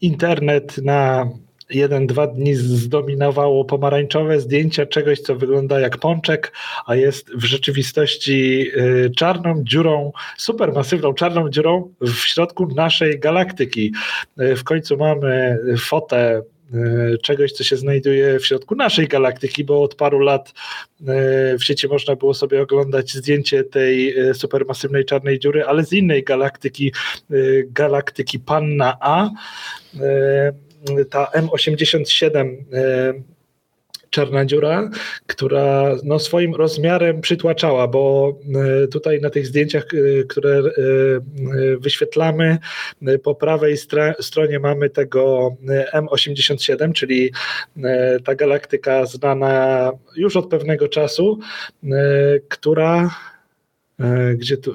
internet na 1-2 dni zdominowało pomarańczowe zdjęcia czegoś, co wygląda jak pączek, a jest w rzeczywistości czarną dziurą, supermasywną czarną dziurą w środku naszej galaktyki. W końcu mamy fotę czegoś, co się znajduje w środku naszej galaktyki, bo od paru lat w sieci można było sobie oglądać zdjęcie tej supermasywnej czarnej dziury, ale z innej galaktyki, galaktyki Panna A. Ta M87 czarna dziura, która no swoim rozmiarem przytłaczała, bo tutaj na tych zdjęciach, które wyświetlamy, po prawej stronie mamy tego M87, czyli ta galaktyka znana już od pewnego czasu, która... Gdzie tu?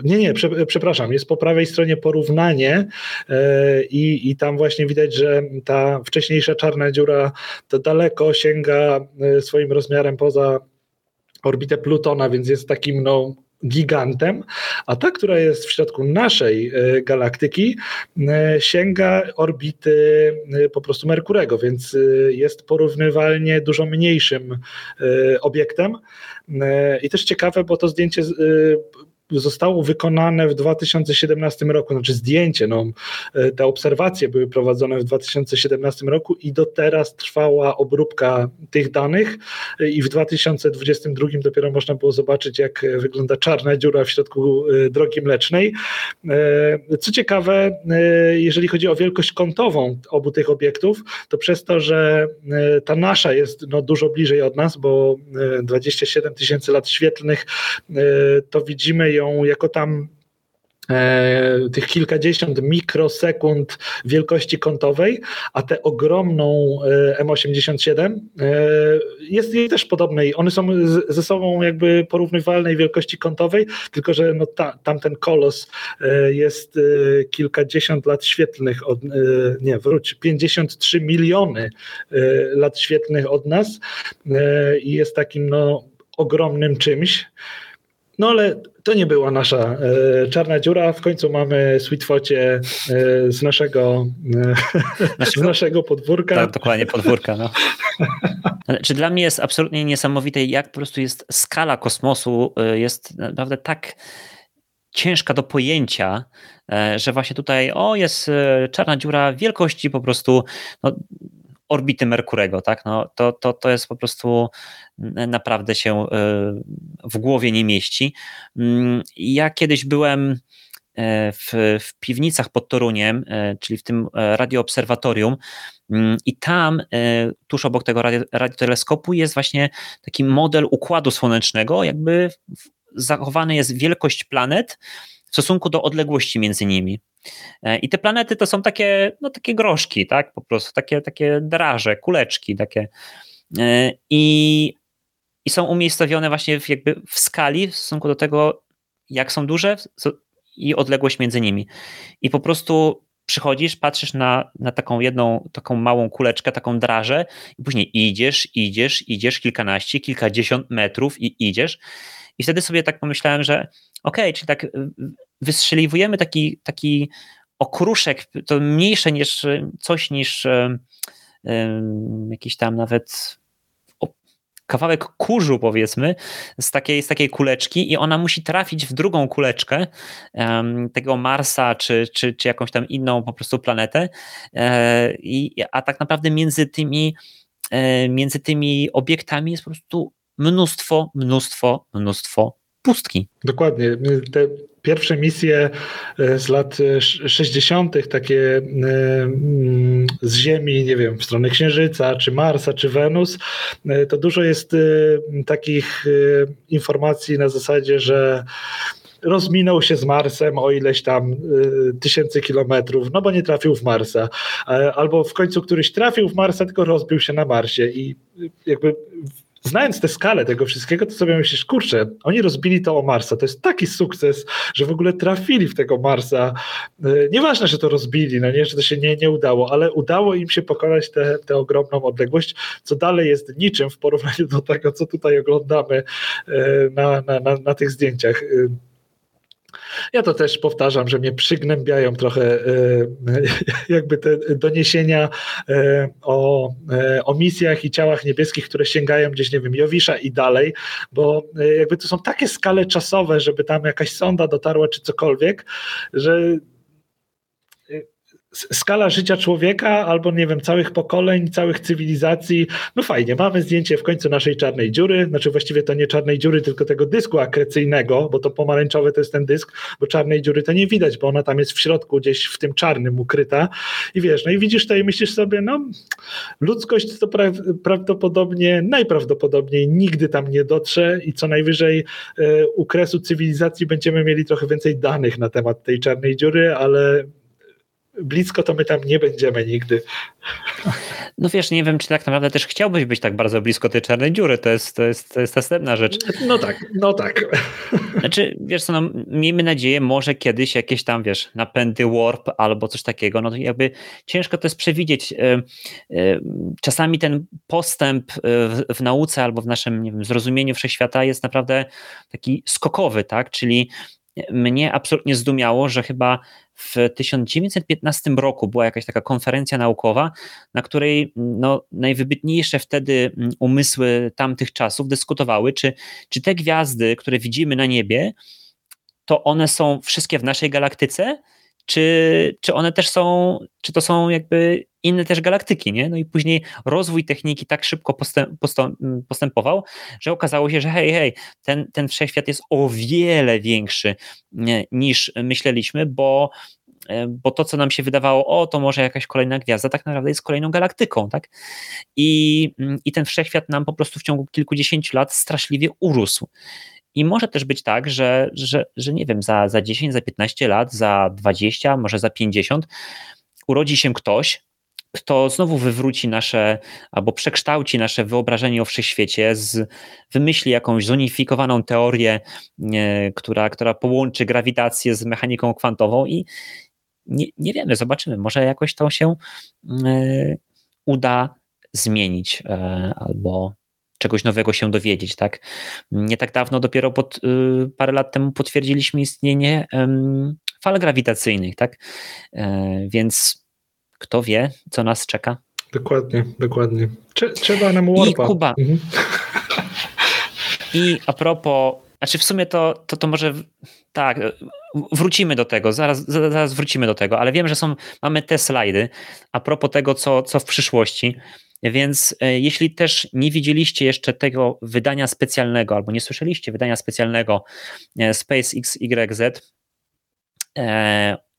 Przepraszam, jest po prawej stronie porównanie i tam właśnie widać, że ta wcześniejsza czarna dziura to daleko sięga swoim rozmiarem poza orbitę Plutona, więc jest takim no gigantem, a ta, która jest w środku naszej galaktyki, sięga orbity po prostu Merkurego, więc jest porównywalnie dużo mniejszym obiektem. I też ciekawe, bo to zdjęcie zostało wykonane w 2017 roku, znaczy zdjęcie, no, te obserwacje były prowadzone w 2017 roku i do teraz trwała obróbka tych danych i w 2022 dopiero można było zobaczyć, jak wygląda czarna dziura w środku drogi mlecznej. Co ciekawe, jeżeli chodzi o wielkość kątową obu tych obiektów, to przez to, że ta nasza jest no, dużo bliżej od nas, bo 27 tysięcy lat świetlnych, to widzimy ją jako tam tych kilkadziesiąt mikrosekund wielkości kątowej, a tę ogromną M87 jest jej też podobnej. One są ze sobą jakby porównywalnej wielkości kątowej, tylko że no tamten kolos jest kilkadziesiąt lat świetlnych od, 53 miliony lat świetlnych od nas i jest takim no ogromnym czymś. No ale to nie była nasza czarna dziura. W końcu mamy sweet focie z naszego podwórka. Tak, dokładnie, podwórka. No. Czy dla mnie jest absolutnie niesamowite, jak po prostu jest skala kosmosu, jest naprawdę tak ciężka do pojęcia, że właśnie tutaj jest czarna dziura wielkości po prostu... No, orbity Merkurego, tak? No, to jest po prostu naprawdę się w głowie nie mieści. Ja kiedyś byłem w Piwnicach pod Toruniem, czyli w tym radioobserwatorium i tam tuż obok tego radioteleskopu jest właśnie taki model układu słonecznego, jakby zachowana jest wielkość planet w stosunku do odległości między nimi. I te planety to są takie, no, takie groszki, tak? Po prostu takie draże, kuleczki takie. I są umiejscowione właśnie jakby w skali w stosunku do tego, jak są duże i odległość między nimi. I po prostu przychodzisz, patrzysz na taką jedną, taką małą kuleczkę, taką drażę i później idziesz kilkanaście, kilkadziesiąt metrów i idziesz. I wtedy sobie tak pomyślałem, że okej, czyli tak wystrzeliwujemy taki okruszek, to mniejsze niż coś niż jakiś tam nawet kawałek kurzu, powiedzmy, z takiej kuleczki, i ona musi trafić w drugą kuleczkę tego Marsa czy jakąś tam inną po prostu planetę, a tak naprawdę między tymi obiektami jest po prostu mnóstwo pustki. Dokładnie. Te pierwsze misje z lat 60. takie z Ziemi, nie wiem, w stronę Księżyca, czy Marsa, czy Wenus, to dużo jest takich informacji na zasadzie, że rozminął się z Marsem o ileś tam tysięcy kilometrów, no bo nie trafił w Marsa. Albo w końcu któryś trafił w Marsa, tylko rozbił się na Marsie i jakby... Znając tę skalę tego wszystkiego, to sobie myślisz, kurczę, oni rozbili to o Marsa, to jest taki sukces, że w ogóle trafili w tego Marsa, nieważne, że to rozbili, no nie, że to się nie udało, ale udało im się pokonać tę ogromną odległość, co dalej jest niczym w porównaniu do tego, co tutaj oglądamy na tych zdjęciach. Ja to też powtarzam, że mnie przygnębiają trochę jakby te doniesienia o misjach i ciałach niebieskich, które sięgają gdzieś, nie wiem, Jowisza i dalej, bo jakby to są takie skale czasowe, żeby tam jakaś sonda dotarła czy cokolwiek, że skala życia człowieka albo, nie wiem, całych pokoleń, całych cywilizacji, no fajnie, mamy zdjęcie w końcu naszej czarnej dziury, znaczy właściwie to nie czarnej dziury, tylko tego dysku akrecyjnego, bo to pomarańczowy to jest ten dysk, bo czarnej dziury to nie widać, bo ona tam jest w środku gdzieś w tym czarnym ukryta i wiesz, no i widzisz to i myślisz sobie, no ludzkość to najprawdopodobniej nigdy tam nie dotrze i co najwyżej u kresu cywilizacji będziemy mieli trochę więcej danych na temat tej czarnej dziury, ale blisko to my tam nie będziemy nigdy. No wiesz, nie wiem, czy tak naprawdę też chciałbyś być tak bardzo blisko tej czarnej dziury, to jest następna rzecz. No tak. Znaczy, wiesz co, no, miejmy nadzieję, może kiedyś jakieś tam, wiesz, napędy warp albo coś takiego, no to jakby ciężko to jest przewidzieć. Czasami ten postęp w nauce albo w naszym, nie wiem, zrozumieniu wszechświata jest naprawdę taki skokowy, tak, czyli mnie absolutnie zdumiało, że chyba w 1915 roku była jakaś taka konferencja naukowa, na której no, najwybitniejsze wtedy umysły tamtych czasów dyskutowały, czy te gwiazdy, które widzimy na niebie, to one są wszystkie w naszej galaktyce, czy one też są, czy to są jakby inne też galaktyki, nie? No i później rozwój techniki tak szybko postępował, że okazało się, że hej, ten wszechświat jest o wiele większy niż myśleliśmy, bo to, co nam się wydawało, to może jakaś kolejna gwiazda, tak naprawdę jest kolejną galaktyką, tak? I ten wszechświat nam po prostu w ciągu kilkudziesięciu lat straszliwie urósł. I może też być tak, że nie wiem, za 10, za 15 lat, za 20, może za 50 urodzi się ktoś, kto znowu wywróci nasze, albo przekształci nasze wyobrażenie o wszechświecie, wymyśli jakąś zunifikowaną teorię, która połączy grawitację z mechaniką kwantową i nie wiemy, zobaczymy, może jakoś to się uda zmienić albo czegoś nowego się dowiedzieć, tak? Nie tak dawno, dopiero parę lat temu potwierdziliśmy istnienie fal grawitacyjnych, tak? Więc kto wie, co nas czeka? Dokładnie. Trzeba nam warpa. I Kuba. Mhm. I a propos, znaczy w sumie to może tak, wrócimy do tego, zaraz wrócimy do tego, ale wiem, że mamy te slajdy a propos tego, co w przyszłości. Więc jeśli też nie widzieliście jeszcze tego wydania specjalnego albo nie słyszeliście wydania specjalnego SpaceXYZ,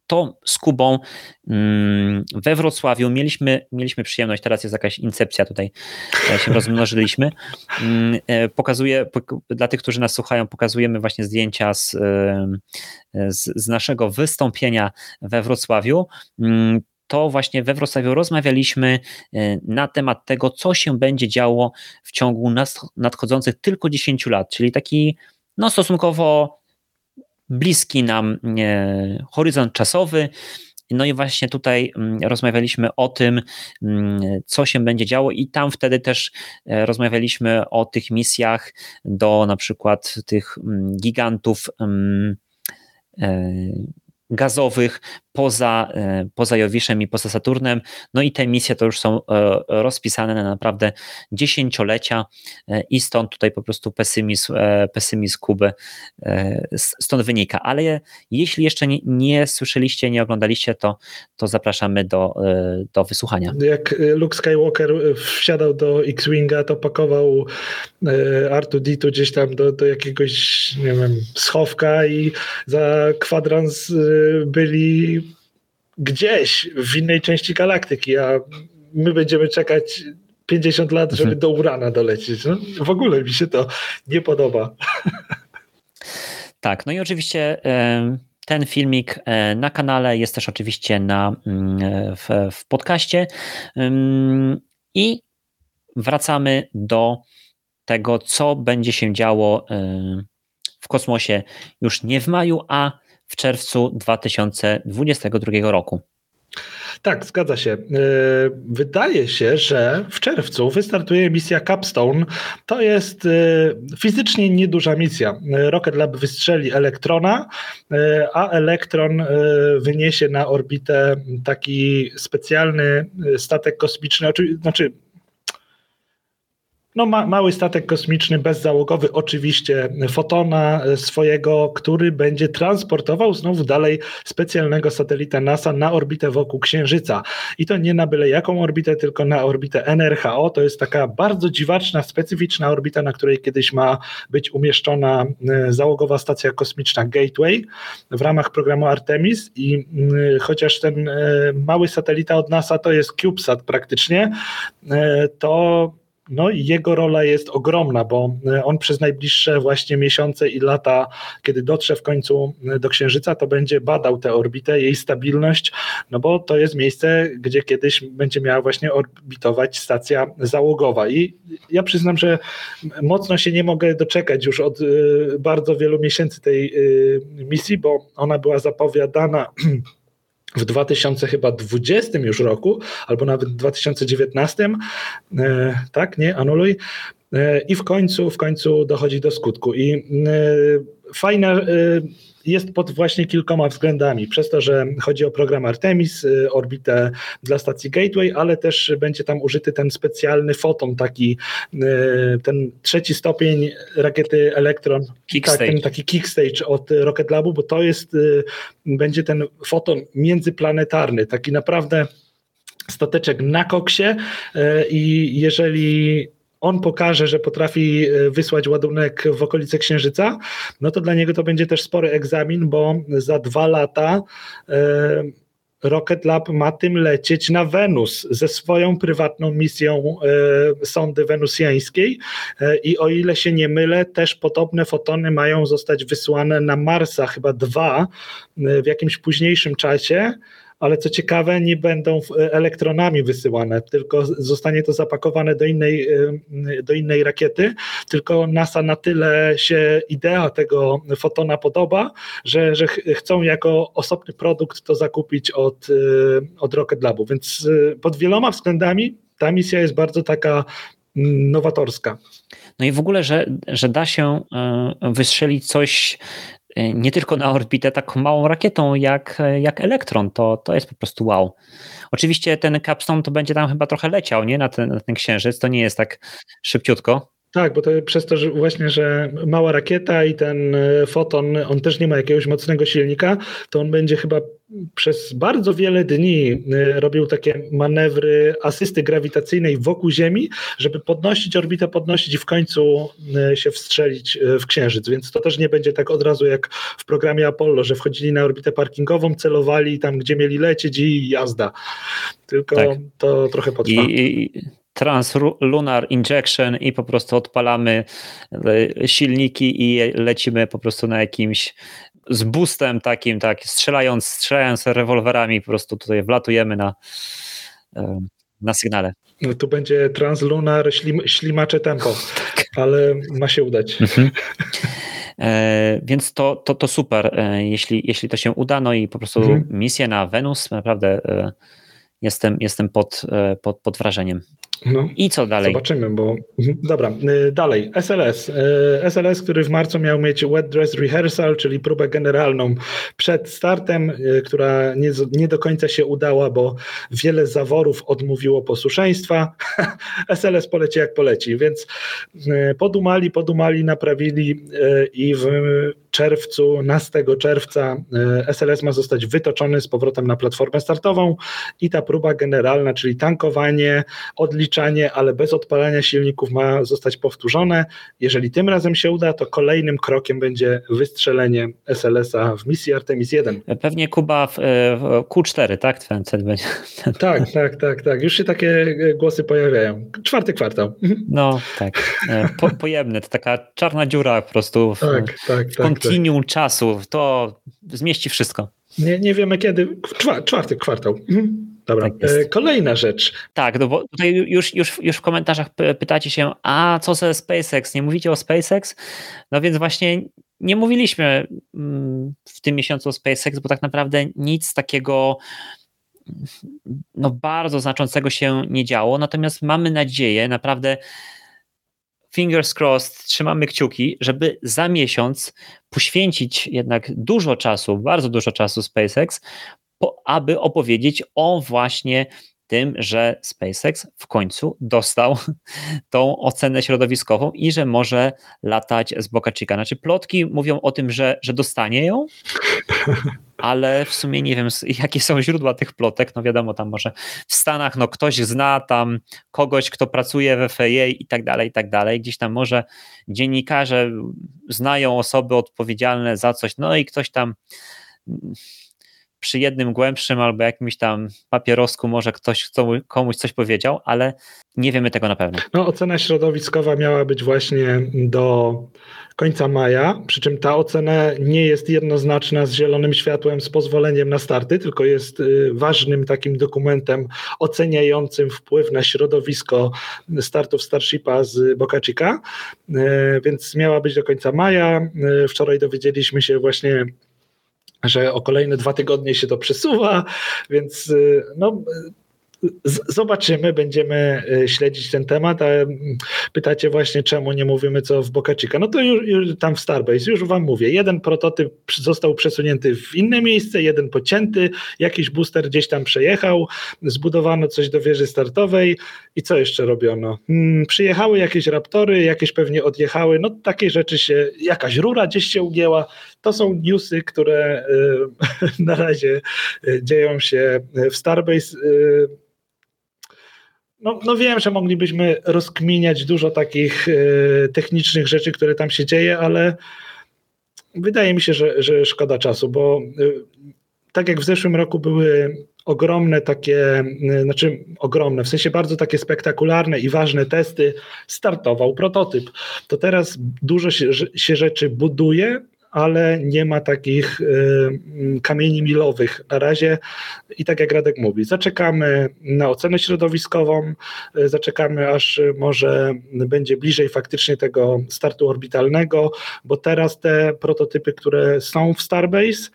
to z Kubą we Wrocławiu mieliśmy przyjemność, teraz jest jakaś incepcja tutaj, się rozmnożyliśmy, pokazuję, dla tych, którzy nas słuchają, pokazujemy właśnie zdjęcia z naszego wystąpienia we Wrocławiu. To właśnie we Wrocławiu rozmawialiśmy na temat tego, co się będzie działo w ciągu nadchodzących tylko 10 lat, czyli taki stosunkowo bliski nam horyzont czasowy. No i właśnie tutaj rozmawialiśmy o tym, co się będzie działo i tam wtedy też rozmawialiśmy o tych misjach do na przykład tych gigantów gazowych poza Jowiszem i poza Saturnem. No i te misje to już są rozpisane na naprawdę dziesięciolecia i stąd tutaj po prostu pesymizm Kuby stąd wynika. Ale jeśli jeszcze nie słyszeliście, nie oglądaliście, to zapraszamy do wysłuchania. Jak Luke Skywalker wsiadał do X-Winga, to pakował R2D2 gdzieś tam do jakiegoś, nie wiem, schowka i za kwadrans byli gdzieś w innej części galaktyki, a my będziemy czekać 50 lat, żeby do Urana dolecieć. No, w ogóle mi się to nie podoba. Tak, no i oczywiście ten filmik na kanale jest też oczywiście w podcaście i wracamy do tego, co będzie się działo w kosmosie już nie w maju, a w czerwcu 2022 roku. Tak, zgadza się. Wydaje się, że w czerwcu wystartuje misja Capstone. To jest fizycznie nieduża misja. Rocket Lab wystrzeli Electrona, a Electron wyniesie na orbitę taki specjalny statek kosmiczny, znaczy mały statek kosmiczny bezzałogowy, oczywiście Fotona swojego, który będzie transportował znowu dalej specjalnego satelitę NASA na orbitę wokół Księżyca. I to nie na byle jaką orbitę, tylko na orbitę NRHO. To jest taka bardzo dziwaczna, specyficzna orbita, na której kiedyś ma być umieszczona załogowa stacja kosmiczna Gateway w ramach programu Artemis. I chociaż ten mały satelita od NASA to jest CubeSat praktycznie, to jego rola jest ogromna, bo on przez najbliższe właśnie miesiące i lata, kiedy dotrze w końcu do Księżyca, to będzie badał tę orbitę, jej stabilność, bo to jest miejsce, gdzie kiedyś będzie miała właśnie orbitować stacja załogowa. I ja przyznam, że mocno się nie mogę doczekać już od bardzo wielu miesięcy tej misji, bo ona była zapowiadana w 2020 już roku, albo nawet 2019, tak, nie, anuluj, i w końcu dochodzi do skutku. I fajna jest pod właśnie kilkoma względami, przez to, że chodzi o program Artemis, orbitę dla stacji Gateway, ale też będzie tam użyty ten specjalny foton, taki ten trzeci stopień rakiety Electron, taki kickstage od Rocket Labu, bo to jest, będzie ten foton międzyplanetarny, taki naprawdę stateczek na koksie i jeżeli on pokaże, że potrafi wysłać ładunek w okolice Księżyca, to dla niego to będzie też spory egzamin, bo za 2 lata Rocket Lab ma tym lecieć na Wenus ze swoją prywatną misją sondy wenusjańskiej i o ile się nie mylę, też podobne fotony mają zostać wysłane na Marsa, chyba 2 w jakimś późniejszym czasie, ale co ciekawe, nie będą elektronami wysyłane, tylko zostanie to zapakowane do innej rakiety, tylko NASA na tyle się idea tego fotona podoba, że chcą jako osobny produkt to zakupić od Rocket Labu, więc pod wieloma względami ta misja jest bardzo taka nowatorska. No i w ogóle, że da się wystrzelić coś nie tylko na orbitę taką małą rakietą jak Elektron, to jest po prostu wow. Oczywiście ten Capstone to będzie tam chyba trochę leciał, nie? Na ten Księżyc, to nie jest tak szybciutko. Tak, bo to przez to, że właśnie, że mała rakieta i ten foton, on też nie ma jakiegoś mocnego silnika, to on będzie chyba przez bardzo wiele dni robił takie manewry asysty grawitacyjnej wokół Ziemi, żeby podnosić orbitę, podnosić i w końcu się wstrzelić w Księżyc. Więc to też nie będzie tak od razu jak w programie Apollo, że wchodzili na orbitę parkingową, celowali tam, gdzie mieli lecieć i jazda. Tylko tak. To trochę potrwa. Translunar injection i po prostu odpalamy silniki i lecimy po prostu na jakimś z boostem takim, tak, strzelając rewolwerami, po prostu tutaj wlatujemy na sygnale. No, tu będzie translunar ślimacze tempo, ale ma się udać. Więc to super, jeśli to się uda, no i po prostu misje na Wenus, naprawdę jestem pod wrażeniem. No, i co dalej? Zobaczymy, bo... Dobra, dalej. SLS, który w marcu miał mieć wet dress rehearsal, czyli próbę generalną przed startem, która nie do końca się udała, bo wiele zaworów odmówiło posłuszeństwa. SLS poleci jak poleci, więc podumali, naprawili i w czerwcu, 11 czerwca SLS ma zostać wytoczony z powrotem na platformę startową i ta próba generalna, czyli tankowanie, odliczanie, ale bez odpalania silników ma zostać powtórzone. Jeżeli tym razem się uda, to kolejnym krokiem będzie wystrzelenie SLS-a w misji Artemis 1. Pewnie Kuba w Q4, tak? Tak. Już się takie głosy pojawiają. 4. kwartał. No tak. Pojemne, to taka czarna dziura po prostu w kontinuum czasu. To zmieści wszystko. Nie wiemy kiedy. 4. kwartał. Dobra, tak, kolejna rzecz. Tak, no bo tutaj już w komentarzach pytacie się, a co ze SpaceX? Nie mówicie o SpaceX? No więc właśnie nie mówiliśmy w tym miesiącu o SpaceX, bo tak naprawdę nic takiego bardzo znaczącego się nie działo, natomiast mamy nadzieję, naprawdę fingers crossed, trzymamy kciuki, żeby za miesiąc poświęcić jednak dużo czasu, bardzo dużo czasu SpaceX, aby opowiedzieć o właśnie tym, że SpaceX w końcu dostał tą ocenę środowiskową i że może latać z Boca Chica. Znaczy plotki mówią o tym, że dostanie ją, ale w sumie nie wiem, jakie są źródła tych plotek. No wiadomo, tam może w Stanach ktoś zna tam kogoś, kto pracuje w FAA i tak dalej. Gdzieś tam może dziennikarze znają osoby odpowiedzialne za coś, no i ktoś tam... przy jednym głębszym albo jakimś tam papierosku może ktoś komuś coś powiedział, ale nie wiemy tego na pewno. No, ocena środowiskowa miała być właśnie do końca maja, przy czym ta ocena nie jest jednoznaczna z zielonym światłem, z pozwoleniem na starty, tylko jest ważnym takim dokumentem oceniającym wpływ na środowisko startów Starshipa z Boca Chica, więc miała być do końca maja. Wczoraj dowiedzieliśmy się właśnie, że o kolejne 2 tygodnie się to przesuwa, więc zobaczymy, będziemy śledzić ten temat, a pytacie właśnie, czemu nie mówimy co w Boca Chica. No to już tam w Starbase, już wam mówię, 1 prototyp został przesunięty w inne miejsce, 1 pocięty, jakiś booster gdzieś tam przejechał, zbudowano coś do wieży startowej i co jeszcze robiono? Przyjechały jakieś raptory, jakieś pewnie odjechały, no takie rzeczy się, jakaś rura gdzieś się ugięła. To są newsy, które na razie dzieją się w Starbase. No wiem, że moglibyśmy rozkminiać dużo takich technicznych rzeczy, które tam się dzieje, ale wydaje mi się, że szkoda czasu, bo tak jak w zeszłym roku były ogromne takie, znaczy ogromne, w sensie bardzo takie spektakularne i ważne testy, startował prototyp, to teraz dużo się rzeczy buduje, ale nie ma takich kamieni milowych na razie i tak jak Radek mówi, zaczekamy na ocenę środowiskową, zaczekamy aż może będzie bliżej faktycznie tego startu orbitalnego, bo teraz te prototypy, które są w Starbase,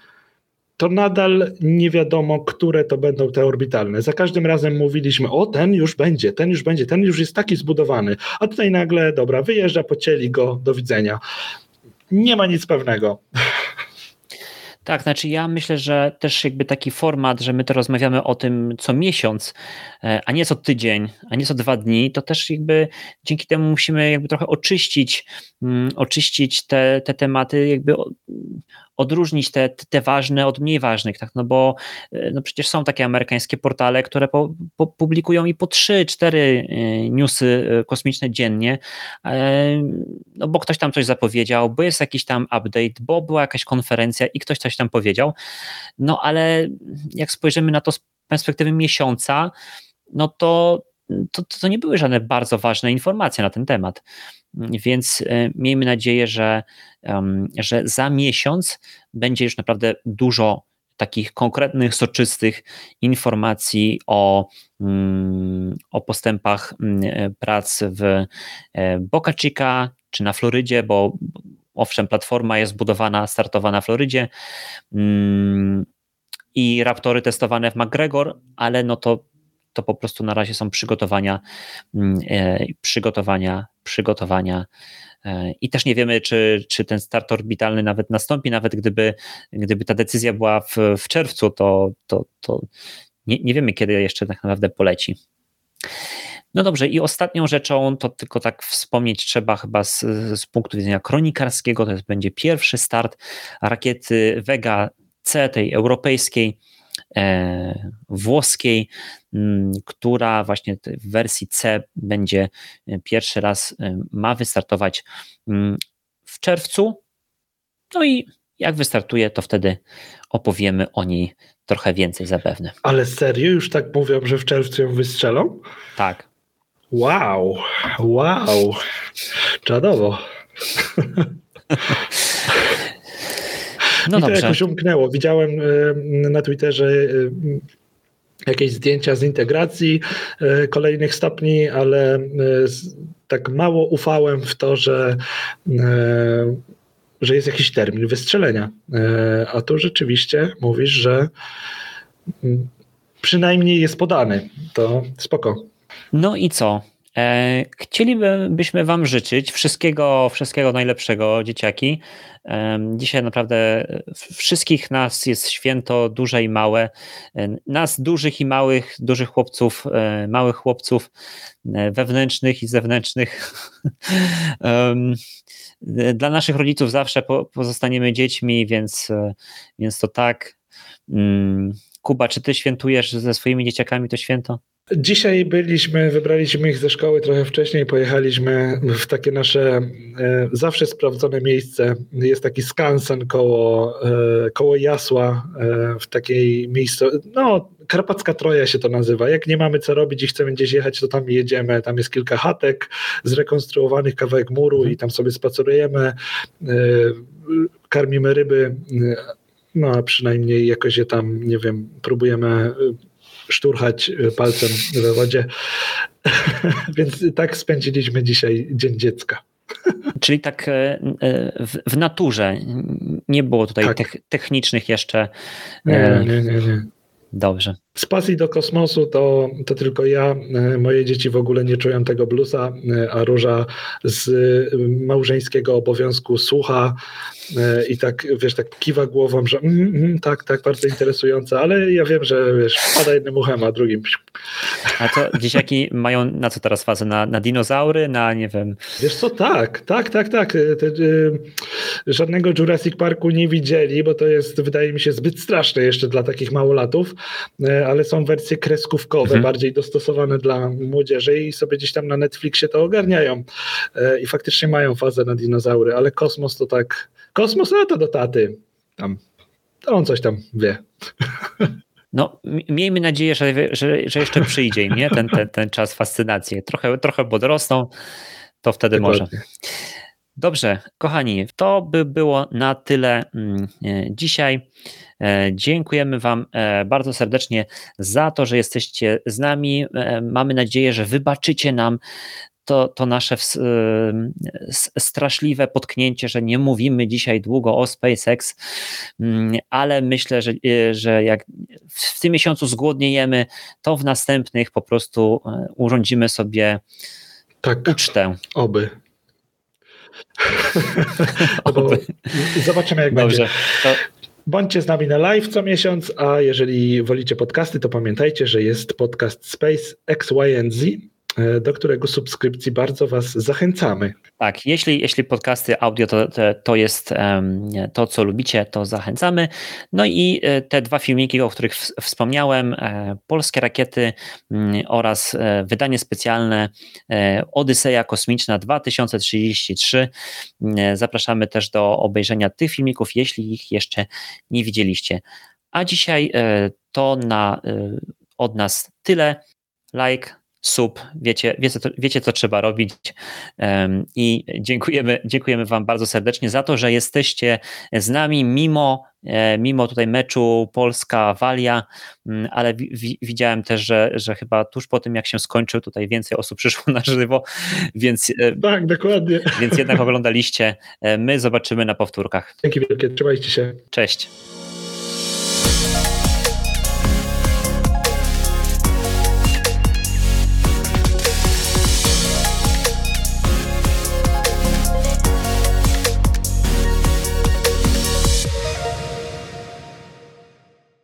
to nadal nie wiadomo, które to będą te orbitalne. Za każdym razem mówiliśmy, o ten już będzie, ten już jest taki zbudowany, a tutaj nagle, dobra, wyjeżdża, pocięli go, do widzenia. Nie ma nic pewnego. Tak, znaczy ja myślę, że też jakby taki format, że my to rozmawiamy o tym co miesiąc, a nie co tydzień, a nie co 2 dni, to też jakby dzięki temu musimy jakby trochę oczyścić te tematy, jakby odróżnić te ważne od mniej ważnych, tak? No bo no przecież są takie amerykańskie portale, które publikują i po 3-4 newsy kosmiczne dziennie, no bo ktoś tam coś zapowiedział, bo jest jakiś tam update, bo była jakaś konferencja i ktoś coś tam powiedział, no ale jak spojrzymy na to z perspektywy miesiąca, no to nie były żadne bardzo ważne informacje na ten temat, więc miejmy nadzieję, że za miesiąc będzie już naprawdę dużo takich konkretnych, soczystych informacji o postępach prac w Boca Chica czy na Florydzie, bo owszem, platforma jest budowana, startowana na Florydzie i raptory testowane w McGregor, ale no to po prostu na razie są przygotowania i też nie wiemy, czy ten start orbitalny nawet nastąpi, nawet gdyby ta decyzja była w czerwcu, to nie wiemy, kiedy jeszcze tak naprawdę poleci. No dobrze, i ostatnią rzeczą, to tylko tak wspomnieć trzeba chyba z punktu widzenia kronikarskiego, to będzie pierwszy start rakiety Vega C, tej europejskiej, włoskiej, która właśnie w wersji C będzie pierwszy raz, ma wystartować w czerwcu. No i jak wystartuje, to wtedy opowiemy o niej trochę więcej zapewne. Ale serio? Już tak mówią, że w czerwcu ją wystrzelą? Tak. Wow. Czadowo. No i to dobrze. Jakoś umknęło. Widziałem na Twitterze jakieś zdjęcia z integracji kolejnych stopni, ale tak mało ufałem w to, że jest jakiś termin wystrzelenia. A tu rzeczywiście mówisz, że przynajmniej jest podany. To spoko. No i co? Chcielibyśmy Wam życzyć wszystkiego najlepszego, dzieciaki. Dzisiaj naprawdę wszystkich nas jest święto duże i małe. Nas dużych i małych, dużych chłopców, małych chłopców, wewnętrznych i zewnętrznych. Dla naszych rodziców zawsze pozostaniemy dziećmi, więc to tak. Kuba, czy Ty świętujesz ze swoimi dzieciakami to święto? Dzisiaj wybraliśmy ich ze szkoły trochę wcześniej, pojechaliśmy w takie nasze zawsze sprawdzone miejsce. Jest taki skansen koło Jasła, w takiej miejscu, no Karpacka Troja się to nazywa. Jak nie mamy co robić i chcemy gdzieś jechać, to tam jedziemy. Tam jest kilka chatek zrekonstruowanych, kawałek muru i tam sobie spacerujemy, karmimy ryby, no a przynajmniej jakoś je tam, nie wiem, próbujemy szturchać palcem we wodzie. Więc tak spędziliśmy dzisiaj Dzień Dziecka. Czyli tak w naturze. Nie było tutaj tak technicznych jeszcze. Nie. Dobrze. Z pasji do kosmosu to tylko ja. Moje dzieci w ogóle nie czują tego bluesa, a Róża z małżeńskiego obowiązku słucha i tak, wiesz, tak kiwa głową, że tak, bardzo interesujące, ale ja wiem, że wiesz, pada jednym uchem, a drugim. A to dzieciaki mają na co teraz fazę? Na dinozaury? Na, nie wiem. Wiesz co, tak. Żadnego Jurassic Parku nie widzieli, bo to jest, wydaje mi się, zbyt straszne jeszcze dla takich małolatów, ale są wersje kreskówkowe, bardziej dostosowane dla młodzieży i sobie gdzieś tam na Netflixie to ogarniają i faktycznie mają fazę na dinozaury, ale kosmos to tak, kosmos lata do taty, tam, to on coś tam wie. No, miejmy nadzieję, że jeszcze przyjdzie im, nie? Ten czas fascynacji, trochę podrosną, to wtedy dokładnie. Może. Dobrze, kochani, to by było na tyle dzisiaj. Dziękujemy Wam bardzo serdecznie za to, że jesteście z nami. Mamy nadzieję, że wybaczycie nam to nasze straszliwe potknięcie, że nie mówimy dzisiaj długo o SpaceX, ale myślę, że jak w tym miesiącu zgłodniejemy, to w następnych po prostu urządzimy sobie ucztę. Oby. Oby. Zobaczymy, jak dobrze będzie. Bądźcie z nami na live co miesiąc, a jeżeli wolicie podcasty, to pamiętajcie, że jest podcast Space XYZ, do którego subskrypcji bardzo Was zachęcamy. Tak, jeśli podcasty audio to jest to, co lubicie, to zachęcamy. No i te dwa filmiki, o których wspomniałem, polskie rakiety oraz wydanie specjalne Odyseja Kosmiczna 2033. Zapraszamy też do obejrzenia tych filmików, jeśli ich jeszcze nie widzieliście. A dzisiaj to od nas tyle. Like, sub, wiecie co trzeba robić i dziękujemy Wam bardzo serdecznie za to, że jesteście z nami mimo tutaj meczu Polska-Walia, ale widziałem też, że chyba tuż po tym, jak się skończył, tutaj więcej osób przyszło na żywo, więc tak, dokładnie. Więc jednak oglądaliście. My zobaczymy na powtórkach. Dzięki wielkie, trzymajcie się. Cześć.